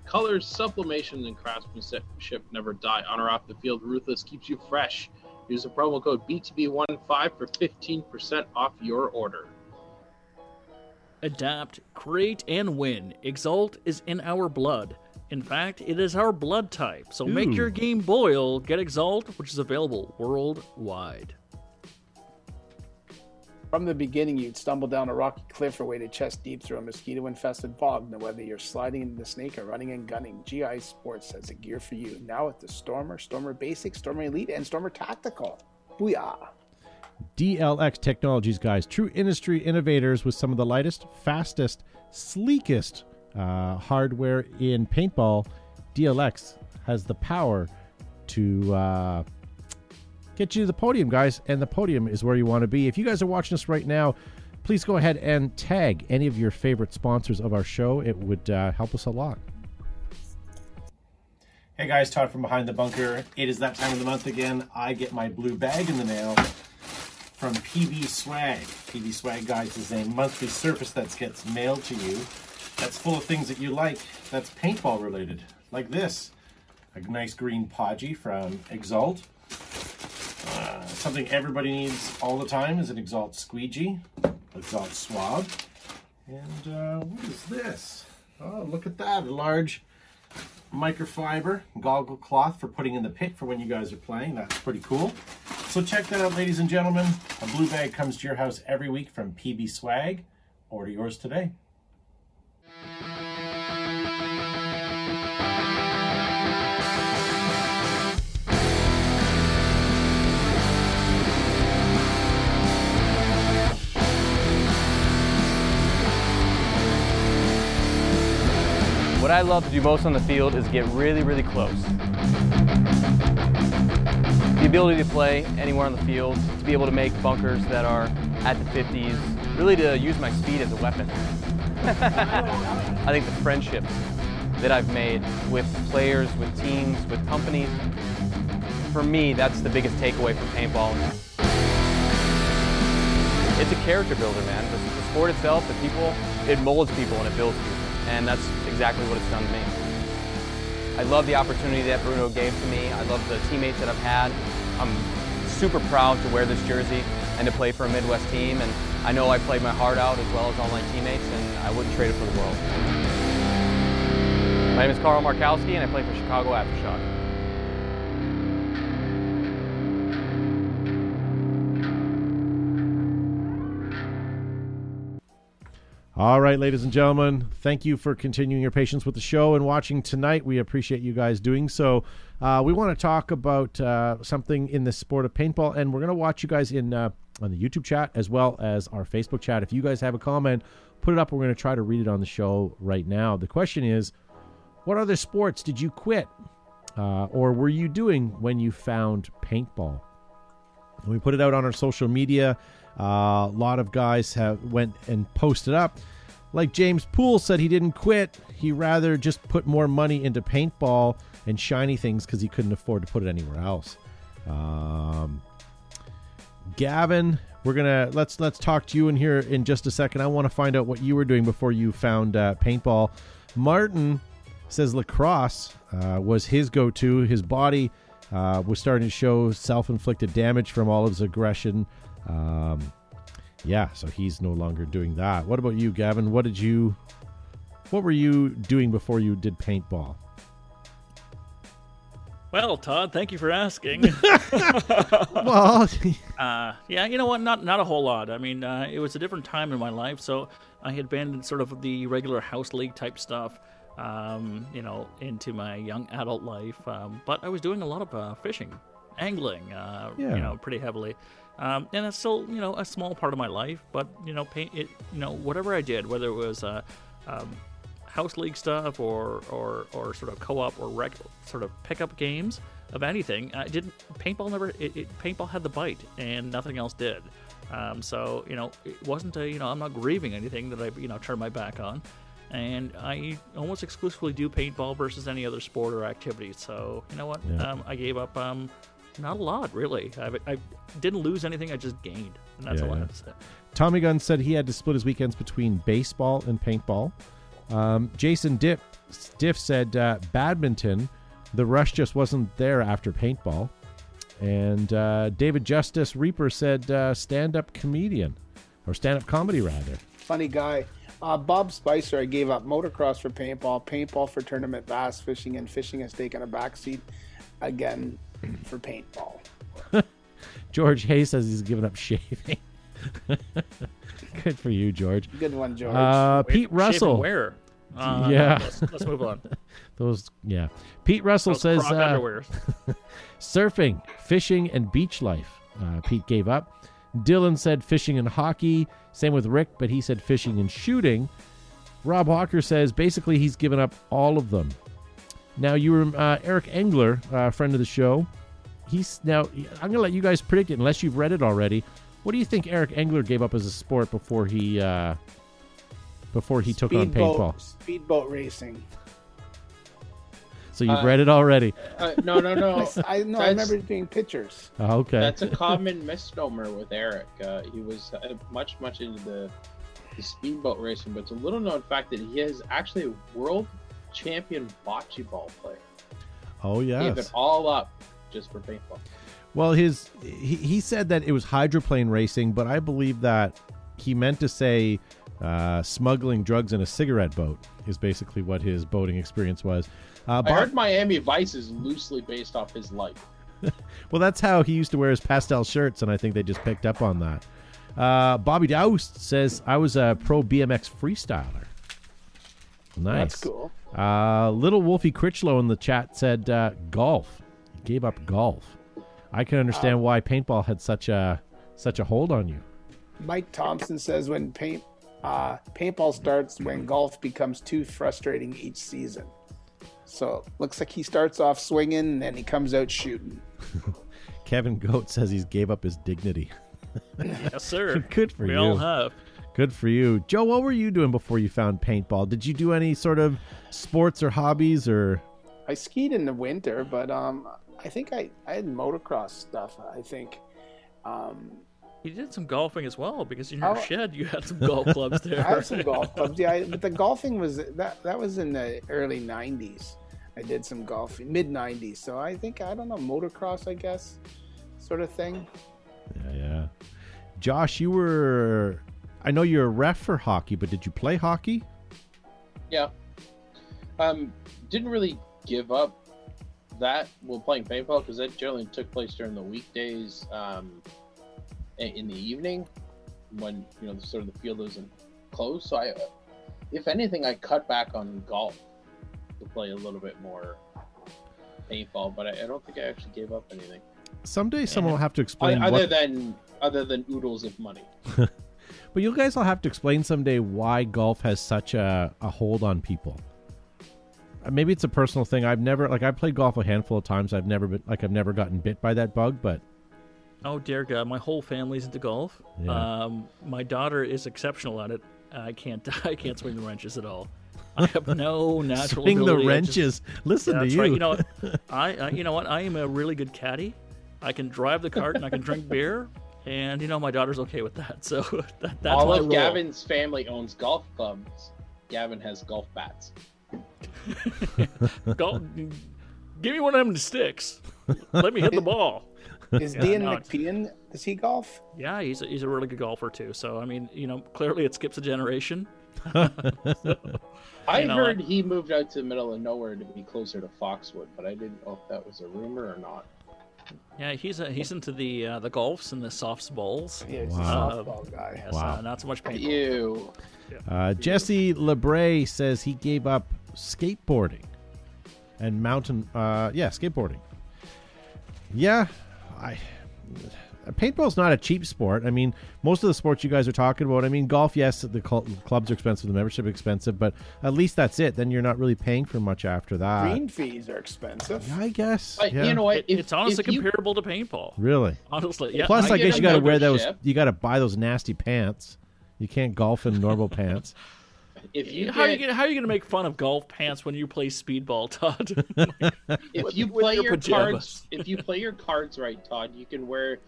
colors, sublimation, and craftsmanship never die. On or off the field, Ruthless keeps you fresh. Use the promo code BTB15 for 15% off your order. Adapt, create, and win. Exalt is in our blood. In fact, it is our blood type, so make your game boil. Get Exalt, which is available worldwide. From the beginning, you'd stumble down a rocky cliff or wade chest deep through a mosquito-infested bog. Now, whether you're sliding into the snake or running and gunning, GI Sports has the gear for you. Now at the Stormer, Stormer Basic, Stormer Elite, and Stormer Tactical. Booyah! DLX Technologies, guys. True industry innovators with some of the lightest, fastest, sleekest hardware in paintball. DLX has the power to get you to the podium, guys, and the podium is where you want to be. If you guys are watching us right now, please go ahead and tag any of your favorite sponsors of our show. It would help us a lot. Hey guys, Todd from Behind the Bunker. It is that time of the month again. I get my blue bag in the mail from PB Swag. PB Swag, guys, is a monthly surface that gets mailed to you. That's full of things that you like, that's paintball related, like this. A nice green podgy from Exalt. Something everybody needs all the time is an Exalt squeegee, Exalt swab. And what is this? Oh, look at that, a large microfiber goggle cloth for putting in the pit for when you guys are playing. That's pretty cool. So check that out, ladies and gentlemen. A blue bag comes to your house every week from PB Swag. Order yours today. What I love to do most on the field is get really, really close. The ability to play anywhere on the field, to be able to make bunkers that are at the 50s, really to use my speed as a weapon. I think the friendships that I've made with players, with teams, with companies, for me, that's the biggest takeaway from paintball. It's a character builder, man. The sport itself, the people, it molds people and it builds people. And that's exactly what it's done to me. I love the opportunity that Bruno gave to me. I love the teammates that I've had. I'm super proud to wear this jersey and to play for a Midwest team. And I know I played my heart out as well as all my teammates, and I wouldn't trade it for the world. My name is Carl Markowski, and I play for Chicago Aftershock. All right, ladies and gentlemen, thank you for continuing your patience with the show and watching tonight. We appreciate you guys doing so. We want to talk about something in the sport of paintball, and we're going to watch you guys in on the YouTube chat as well as our Facebook chat. If you guys have a comment, put it up. We're going to try to read it on the show right now. The question is, what other sports did you quit or were you doing when you found paintball? And we put it out on our social media. A lot of guys have went and posted up. Like James Poole said, he didn't quit. He rather just put more money into paintball and shiny things because he couldn't afford to put it anywhere else. Gavin, we're gonna let's talk to you in here in just a second. I want to find out what you were doing before you found paintball. Martin says lacrosse was his go-to. His body was starting to show self-inflicted damage from all of his aggression. Yeah, so he's no longer doing that. What about you, Gavin? What were you doing before you did paintball? Well, Todd, thank you for asking. Well, yeah, you know what? Not a whole lot. I mean, it was a different time in my life, so I had abandoned sort of the regular house league type stuff, you know, into my young adult life. But I was doing a lot of fishing, angling, you know, pretty heavily. And that's still, you know, a small part of my life, but, you know, paint it, you know, whatever I did, whether it was house league stuff or sort of co-op or sort of pickup games of anything, I didn't, paintball never, paintball had the bite and nothing else did. So, you know, it wasn't a, you know, I'm not grieving anything that I, you know, turned my back on. And I almost exclusively do paintball versus any other sport or activity. So, you know what, I gave up, not a lot, really. I didn't lose anything. I just gained, and that's all I have to say. Tommy Gunn said he had to split his weekends between baseball and paintball. Jason Diff said badminton. The rush just wasn't there after paintball. And David Justice Reaper said stand-up comedian, or stand-up comedy, rather. Funny guy. Bob Spitzer, I gave up motocross for paintball, paintball for tournament bass fishing, and fishing has taken a backseat again for paintball. George Hay says he's given up shaving. Good for you, George. Good one, George. Pete Russell. Where? Yeah. Let's move on. Those. Yeah. Pete Russell says surfing, fishing, and beach life. Pete gave up. Dylan said fishing and hockey. Same with Rick, but he said fishing and shooting. Rob Hawker says basically he's given up all of them. Now, you were Eric Engler, a friend of the show. He's now, I'm going to let you guys predict it unless you've read it already. What do you think Eric Engler gave up as a sport before he took on paintball? Speedboat racing. So you've read it already. No. I remember doing pictures. Okay. That's a common misnomer with Eric. He was much into the speedboat racing, but it's a little known fact that he is actually a world champion bocce ball player. Oh yeah, gave it all up just for paintball. Well, he said that it was hydroplane racing, but I believe that he meant to say smuggling drugs in a cigarette boat is basically what his boating experience was. I heard Miami Vice is loosely based off his life. Well, that's how he used to wear his pastel shirts, and I think they just picked up on that. Bobby Doust says I was a pro BMX freestyler. Nice. That's cool. Little Wolfie Critchlow in the chat said golf. He gave up golf. I can understand why paintball had such a hold on you. Mike Thompson says when paintball starts when golf becomes too frustrating each season. So looks like he starts off swinging and then he comes out shooting. Kevin Goat says he's gave up his dignity. Yes, sir. Good for you. We all have. Good for you. Joe, what were you doing before you found paintball? Did you do any sort of sports or hobbies? Or I skied in the winter, but I think I had motocross stuff, I think. You did some golfing as well, because in your shed you had some golf clubs there. I had some golf clubs, yeah. But the golfing was, that was in the early 90s. I did some golf in mid-90s. So I think, I don't know, motocross, I guess, sort of thing. Yeah. Josh, you were, I know you're a ref for hockey, but did you play hockey? Yeah. Didn't really give up that while playing paintball, because that generally took place during the weekdays, in the evening, when, you know, sort of the field isn't closed. So I, if anything, I cut back on golf to play a little bit more paintball, but I don't think I actually gave up anything. Someday someone will have to explain other than oodles of money. But you guys will have to explain someday why golf has such a hold on people. Maybe it's a personal thing. I've never, like, I played golf a handful of times. I've never been, like, I've never gotten bit by that bug, but. Oh, dear God. My whole family's into golf. Yeah. My daughter is exceptional at it. I can't swing the wrenches at all. I have no natural swing ability. The wrenches. Just, listen to you. Right. You know, you know what? I am a really good caddy. I can drive the cart and I can drink beer. And, you know, my daughter's okay with that. So that's all my role. Gavin's family owns golf clubs. Gavin has golf bats. Give me one of them sticks. Let me hit the ball. Is Dan McPean, does he golf? Yeah, he's a really good golfer too. So I mean, you know, clearly it skips a generation. So, I heard he moved out to the middle of nowhere to be closer to Foxwood, but I didn't know if that was a rumor or not. Yeah, he's into the golfs and the softs balls. Yeah, he's a softball guy. Yes, wow. Not so much paintball. Ew. Jesse LeBray says he gave up skateboarding and mountain. Skateboarding. Yeah, paintball's not a cheap sport. I mean, most of the sports you guys are talking about. I mean, golf, yes, the clubs are expensive, the membership is expensive, but at least that's it. Then you're not really paying for much after that. Green fees are expensive, I guess. But, yeah. You know what? It's honestly comparable to paintball. Really? Honestly, yeah. Plus, I guess you got to wear those. You got to buy those nasty pants. You can't golf in normal pants. How are you going to make fun of golf pants when you play speedball, Todd? Like, if you play your cards right, Todd, you can wear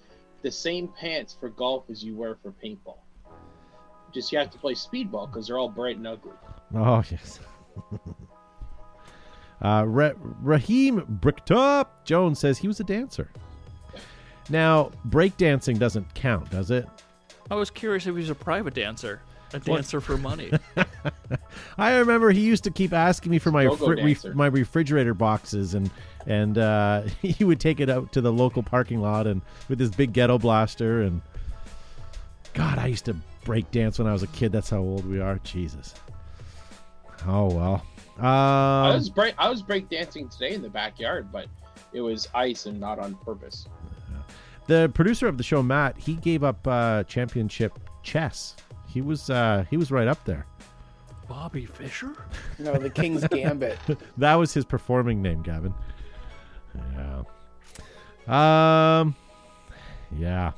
the same pants for golf as you wear for paintball. Just you have to play speedball because they're all bright and ugly. Oh yes. Raheem Bricktop Jones says he was a dancer. Now breakdancing doesn't count, does it? I was curious if he was a private dancer. A dancer for money. I remember he used to keep asking me for my my refrigerator boxes, and he would take it out to the local parking lot and with his big ghetto blaster. And God, I used to break dance when I was a kid. That's how old we are. Jesus. Oh well. I was break dancing today in the backyard, but it was ice and not on purpose. The producer of the show, Matt, he gave up championship chess. He was right up there. Bobby Fischer? No, the King's Gambit. That was his performing name, Gavin. Yeah. Yeah.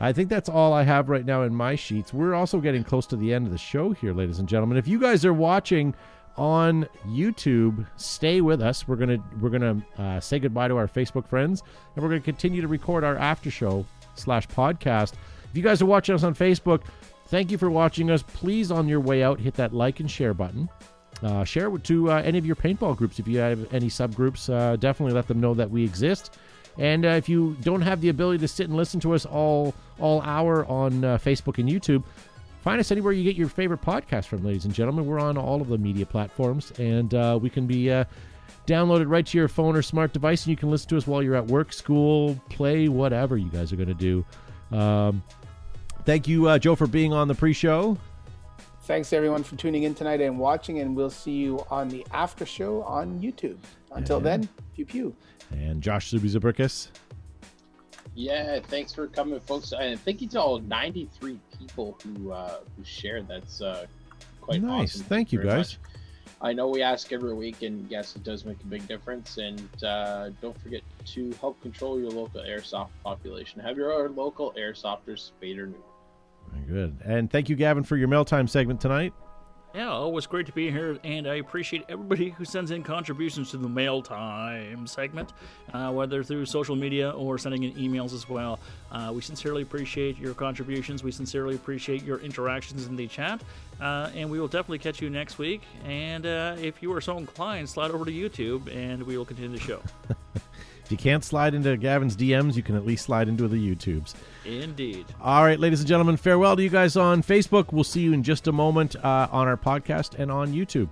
I think that's all I have right now in my sheets. We're also getting close to the end of the show here, ladies and gentlemen. If you guys are watching on YouTube, stay with us. We're gonna say goodbye to our Facebook friends, and we're gonna continue to record our after show /podcast. If you guys are watching us on Facebook, thank you for watching us. Please, on your way out, hit that like and share button. Share it to any of your paintball groups. If you have any subgroups, definitely let them know that we exist. And if you don't have the ability to sit and listen to us all hour on Facebook and YouTube, find us anywhere you get your favorite podcast from, ladies and gentlemen. We're on all of the media platforms, and we can be downloaded right to your phone or smart device, and you can listen to us while you're at work, school, play, whatever you guys are going to do. Thank you, Joe, for being on the pre-show. Thanks, everyone, for tuning in tonight and watching, and we'll see you on the after show on YouTube. Until then, pew pew. And Josh Zubizabrickus. Yeah, thanks for coming, folks. And thank you to all 93 people who shared. That's quite nice. Awesome. Thank you, guys. Much. I know we ask every week, and yes, it does make a big difference. And don't forget to help control your local airsoft population. Have your own local airsofters spayed or neutered. Very good. And thank you, Gavin, for your mail time segment tonight. Yeah, always great to be here, and I appreciate everybody who sends in contributions to the Mail Time segment, whether through social media or sending in emails as well. We sincerely appreciate your contributions. We sincerely appreciate your interactions in the chat, and we will definitely catch you next week. And if you are so inclined, slide over to YouTube, and we will continue the show. If you can't slide into Gavin's DMs, you can at least slide into the YouTubes. Indeed. All right, ladies and gentlemen, farewell to you guys on Facebook. We'll see you in just a moment on our podcast and on YouTube.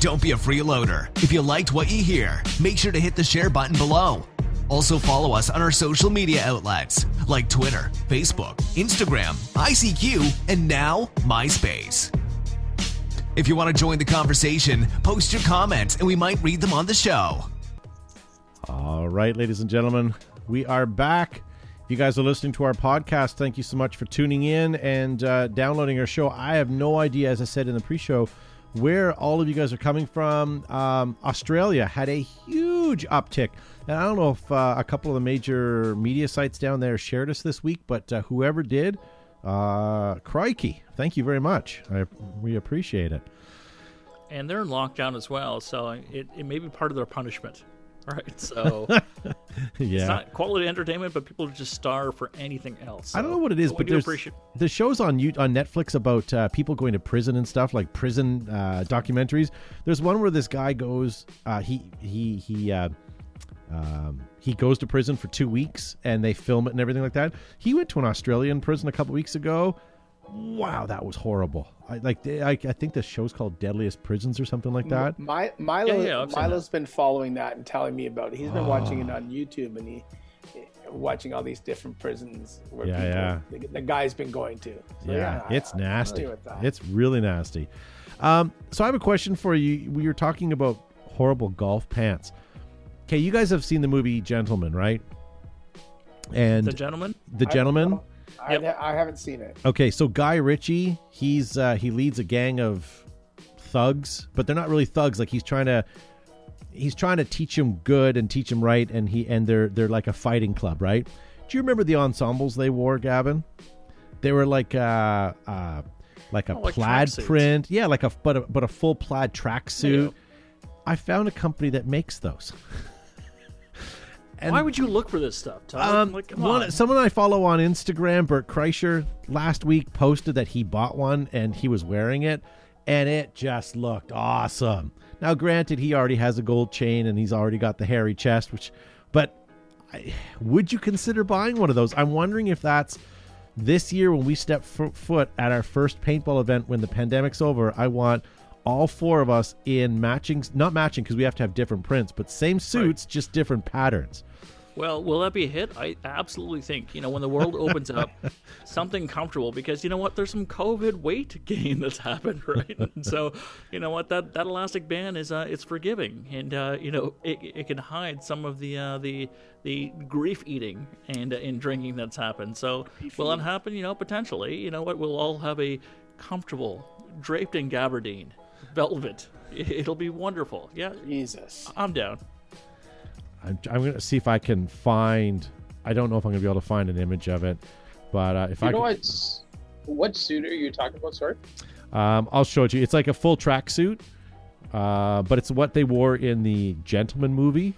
Don't be a freeloader. If you liked what you hear, make sure to hit the share button below. Also follow us on our social media outlets like Twitter, Facebook, Instagram, ICQ, and now MySpace. If you want to join the conversation, post your comments and we might read them on the show. All right, ladies and gentlemen, we are back. If you guys are listening to our podcast, thank you so much for tuning in and downloading our show. I have no idea, as I said in the pre-show, where all of you guys are coming from. Australia had a huge uptick. And I don't know if a couple of the major media sites down there shared us this week, but whoever did, crikey, thank you very much. We appreciate it. And they're in lockdown as well, so it may be part of their punishment. Right, so It's not quality entertainment, but people just starve for anything else. So. I don't know what it is, but there's shows on Netflix about people going to prison and stuff, like prison documentaries. There's one where this guy goes, he goes to prison for 2 weeks, and they film it and everything like that. He went to an Australian prison a couple weeks ago. Wow, that was horrible. I think the show's called Deadliest Prisons or something like that. Milo's been following that and telling me about it. He's been watching it on YouTube and watching all these different prisons where the guy's been going to. So it's nasty. It's really nasty. So I have a question for you. We were talking about horrible golf pants. Okay, you guys have seen the movie Gentlemen, right? And The Gentleman. I haven't seen it. Okay, so Guy Ritchie, he leads a gang of thugs, but they're not really thugs. Like he's trying to teach them good and teach them right, and they're like a fighting club, right? Do you remember the ensembles they wore, Gavin? They were like a plaid print, but a full plaid tracksuit. I found a company that makes those. And why would you look for this stuff, Todd? Someone I follow on Instagram, Bert Kreischer, last week posted that he bought one and he was wearing it, and it just looked awesome. Now, granted, he already has a gold chain and he's already got the hairy chest, would you consider buying one of those? I'm wondering if that's this year when we step foot at our first paintball event when the pandemic's over. I want all four of us in matching, not matching because we have to have different prints, but same suits, right. Just different patterns. Well, will that be a hit? I absolutely think, when the world opens up, something comfortable, because you know what? There's some COVID weight gain that's happened, right? And so, you know what? That elastic band is it's forgiving, and it can hide some of the grief eating and drinking that's happened. So, will that happen? Potentially. You know what? We'll all have a comfortable draped in gabardine. Velvet. It'll be wonderful. Yeah. Jesus. I'm down. I'm going to see if I can find... I don't know if I'm going to be able to find an image of it, but if I... What suit are you talking about, sorry? I'll show it to you. It's like a full tracksuit, but it's what they wore in the Gentleman movie,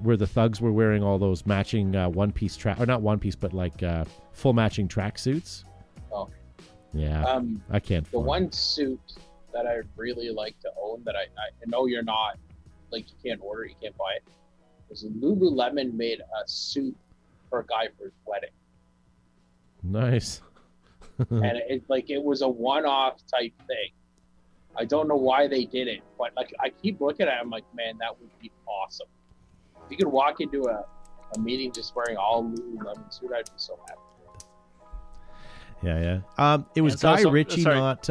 where the thugs were wearing all those matching one-piece... Or not one-piece, but like full matching tracksuits. Oh. Yeah. I can't find one suit... that I really like to own that I know you're not, like, you can't order, you can't buy it. Because Lululemon made a suit for a guy for his wedding. Nice. And it was a one-off type thing. I don't know why they did it, but like I keep looking at it, I'm like, man, that would be awesome. If you could walk into a meeting just wearing all Lululemon suit, I'd be so happy. Yeah, yeah. It was Guy Ritchie, not...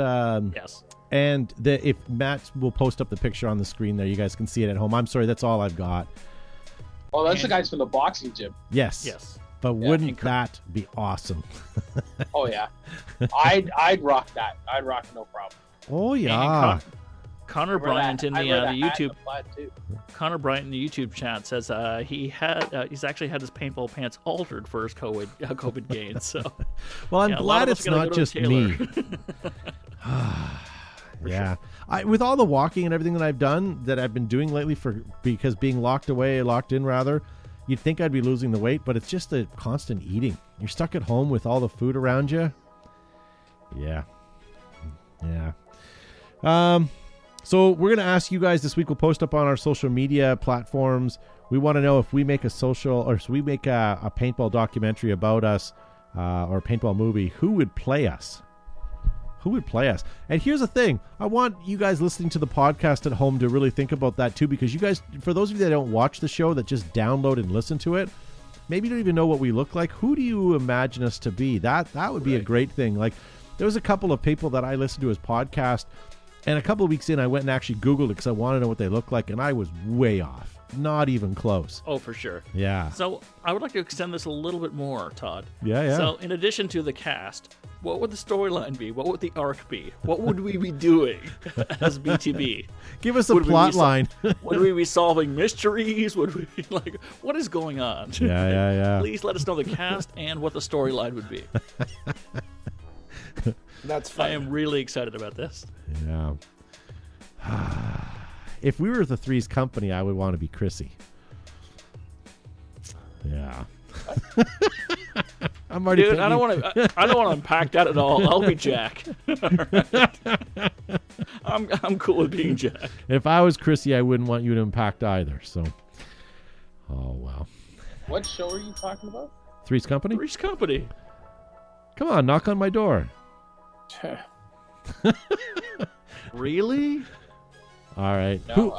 yes. And if Matt will post up the picture on the screen there, you guys can see it at home. I'm sorry, that's all I've got. Oh, that's the guys from the boxing gym. Yes. But wouldn't that be awesome? Oh yeah, I'd rock that. I'd rock no problem. Oh yeah. Connor Bryant in the YouTube Connor Bryant in the YouTube chat says he's actually had his paintball pants altered for his COVID gain. So, well, I'm glad it's not just me. Yeah, sure. With all the walking and everything that I've been doing lately because being locked in, you'd think I'd be losing the weight, but it's just the constant eating. You're stuck at home with all the food around you. Yeah. So we're going to ask you guys this week. We'll post up on our social media platforms. We want to know if we make a paintball documentary about us or a paintball movie, who would play us? And here's the thing. I want you guys listening to the podcast at home to really think about that too, because you guys, for those of you that don't watch the show, that just download and listen to it, maybe you don't even know what we look like. Who do you imagine us to be? That would be a great thing. Like, there was a couple of people that I listened to as podcast, and a couple of weeks in, I went and actually Googled it because I wanted to know what they look like, and I was way off. Not even close. Oh, for sure. Yeah. So I would like to extend this a little bit more, Todd. Yeah. So in addition to the cast, what would the storyline be? What would the arc be? What would we be doing as BTB? Give us a plot line. Would we be solving mysteries? Would we be like, what is going on? Yeah. Please let us know the cast and what the storyline would be. That's fine. I am really excited about this. Yeah. If we were the Three's Company, I would want to be Chrissy. Yeah. I'm already. Dude, I don't want to unpack that at all. I'll be Jack. All right. I'm cool with being Jack. If I was Chrissy, I wouldn't want you to unpack either. So. Oh well. What show are you talking about? Three's Company. Three's Company. Come on, knock on my door. Really? All right. No,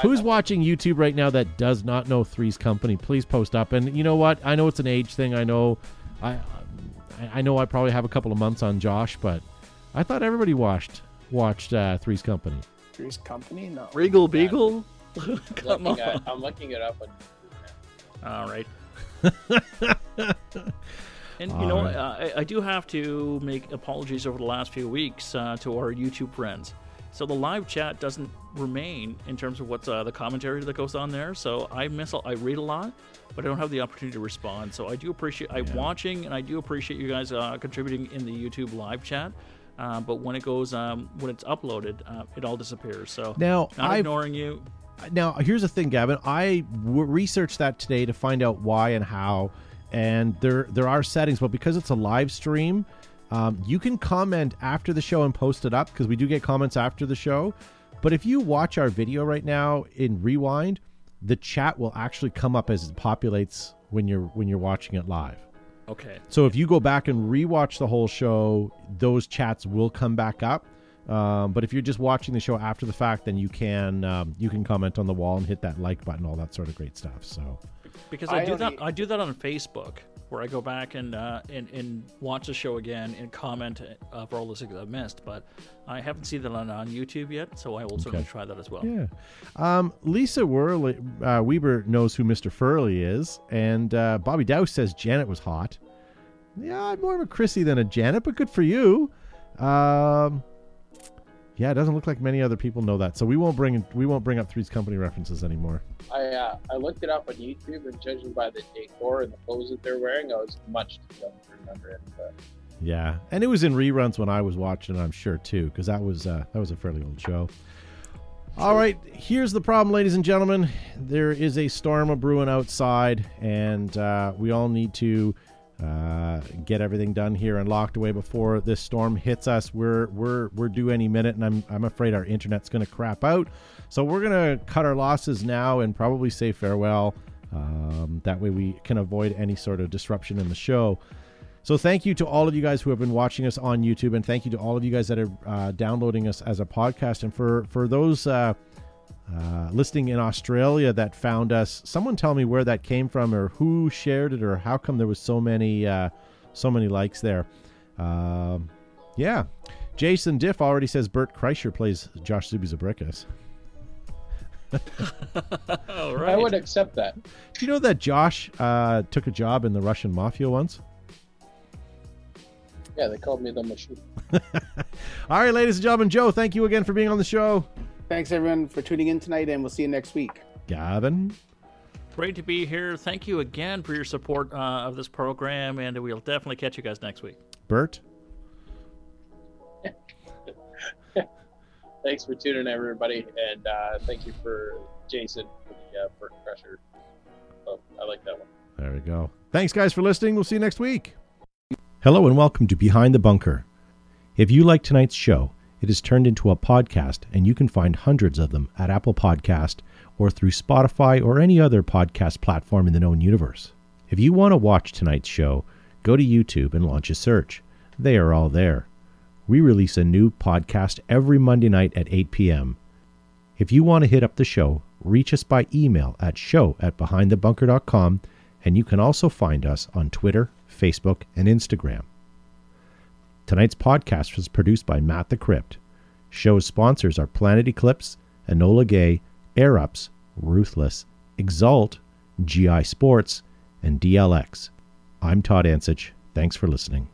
who's watching YouTube right now that does not know Three's Company? Please post up. And you know what? I know it's an age thing. I know I probably have a couple of months on Josh, but I thought everybody watched Three's Company. Three's Company? No. Regal Beagle? Come on. I'm looking it up on YouTube. All right. And you know, I do have to make apologies over the last few weeks to our YouTube friends. So the live chat doesn't remain in terms of what's the commentary that goes on there. So I read a lot, but I don't have the opportunity to respond. So I do appreciate I'm watching, and I do appreciate you guys contributing in the YouTube live chat. But when it goes, when it's uploaded, it all disappears. So now I'm ignoring you. Now here's the thing, Gavin. I researched that today to find out why and how. And there are settings, but because it's a live stream, you can comment after the show and post it up, because we do get comments after the show. But if you watch our video right now in rewind, the chat will actually come up as it populates when you're watching it live. Okay. So if you go back and rewatch the whole show, those chats will come back up. But if you're just watching the show after the fact, then you can comment on the wall and hit that like button, all that sort of great stuff. So. Because I do that on Facebook, where I go back and watch the show again and comment for all the things I've missed. But I haven't seen that on YouTube yet, so I will certainly try that as well. Yeah, Lisa Weber knows who Mr. Furley is, and Bobby Doust says Janet was hot. Yeah, I'm more of a Chrissy than a Janet, but good for you. Yeah, it doesn't look like many other people know that, so we won't bring up Three's Company references anymore. I looked it up on YouTube, and judging by the decor and the clothes that they're wearing, I was much too young to remember it. But. Yeah, and it was in reruns when I was watching, I'm sure too, because that was a fairly old show. All right, here's the problem, ladies and gentlemen. There is a storm a-brewing outside, and we all need to. Get everything done here and locked away before this storm hits us. We're due any minute, and I'm afraid our internet's going to crap out. So we're going to cut our losses now and probably say farewell. That way we can avoid any sort of disruption in the show. So thank you to all of you guys who have been watching us on YouTube, and thank you to all of you guys that are downloading us as a podcast. And for those listening in Australia that found us, someone tell me where that came from, or who shared it, or how come there was so many likes there. Jason Diff already says Bert Kreischer plays Josh Zubizabrickas. All right. I would accept that. Do you know that Josh took a job in the Russian mafia once? Yeah, they called me the machine. All right, ladies and gentlemen, Joe, thank you again for being on the show. Thanks, everyone, for tuning in tonight, and we'll see you next week. Gavin? Great to be here. Thank you again for your support of this program, and we'll definitely catch you guys next week. Bert? Thanks for tuning in, everybody, and thank you for Jason for the Bert Crusher. Oh, I like that one. There we go. Thanks, guys, for listening. We'll see you next week. Hello, and welcome to Behind the Bunker. If you like tonight's show, it is turned into a podcast, and you can find hundreds of them at Apple Podcast or through Spotify or any other podcast platform in the known universe. If you want to watch tonight's show, go to YouTube and launch a search. They are all there. We release a new podcast every Monday night at 8 p.m. If you want to hit up the show, reach us by email at show@behindthebunker.com, and you can also find us on Twitter, Facebook, and Instagram. Tonight's podcast was produced by Matt the Crypt. Show's sponsors are Planet Eclipse, Enola Gay, Air Ups, Ruthless, Exalt, GI Sports, and DLX. I'm Todd Ansich. Thanks for listening.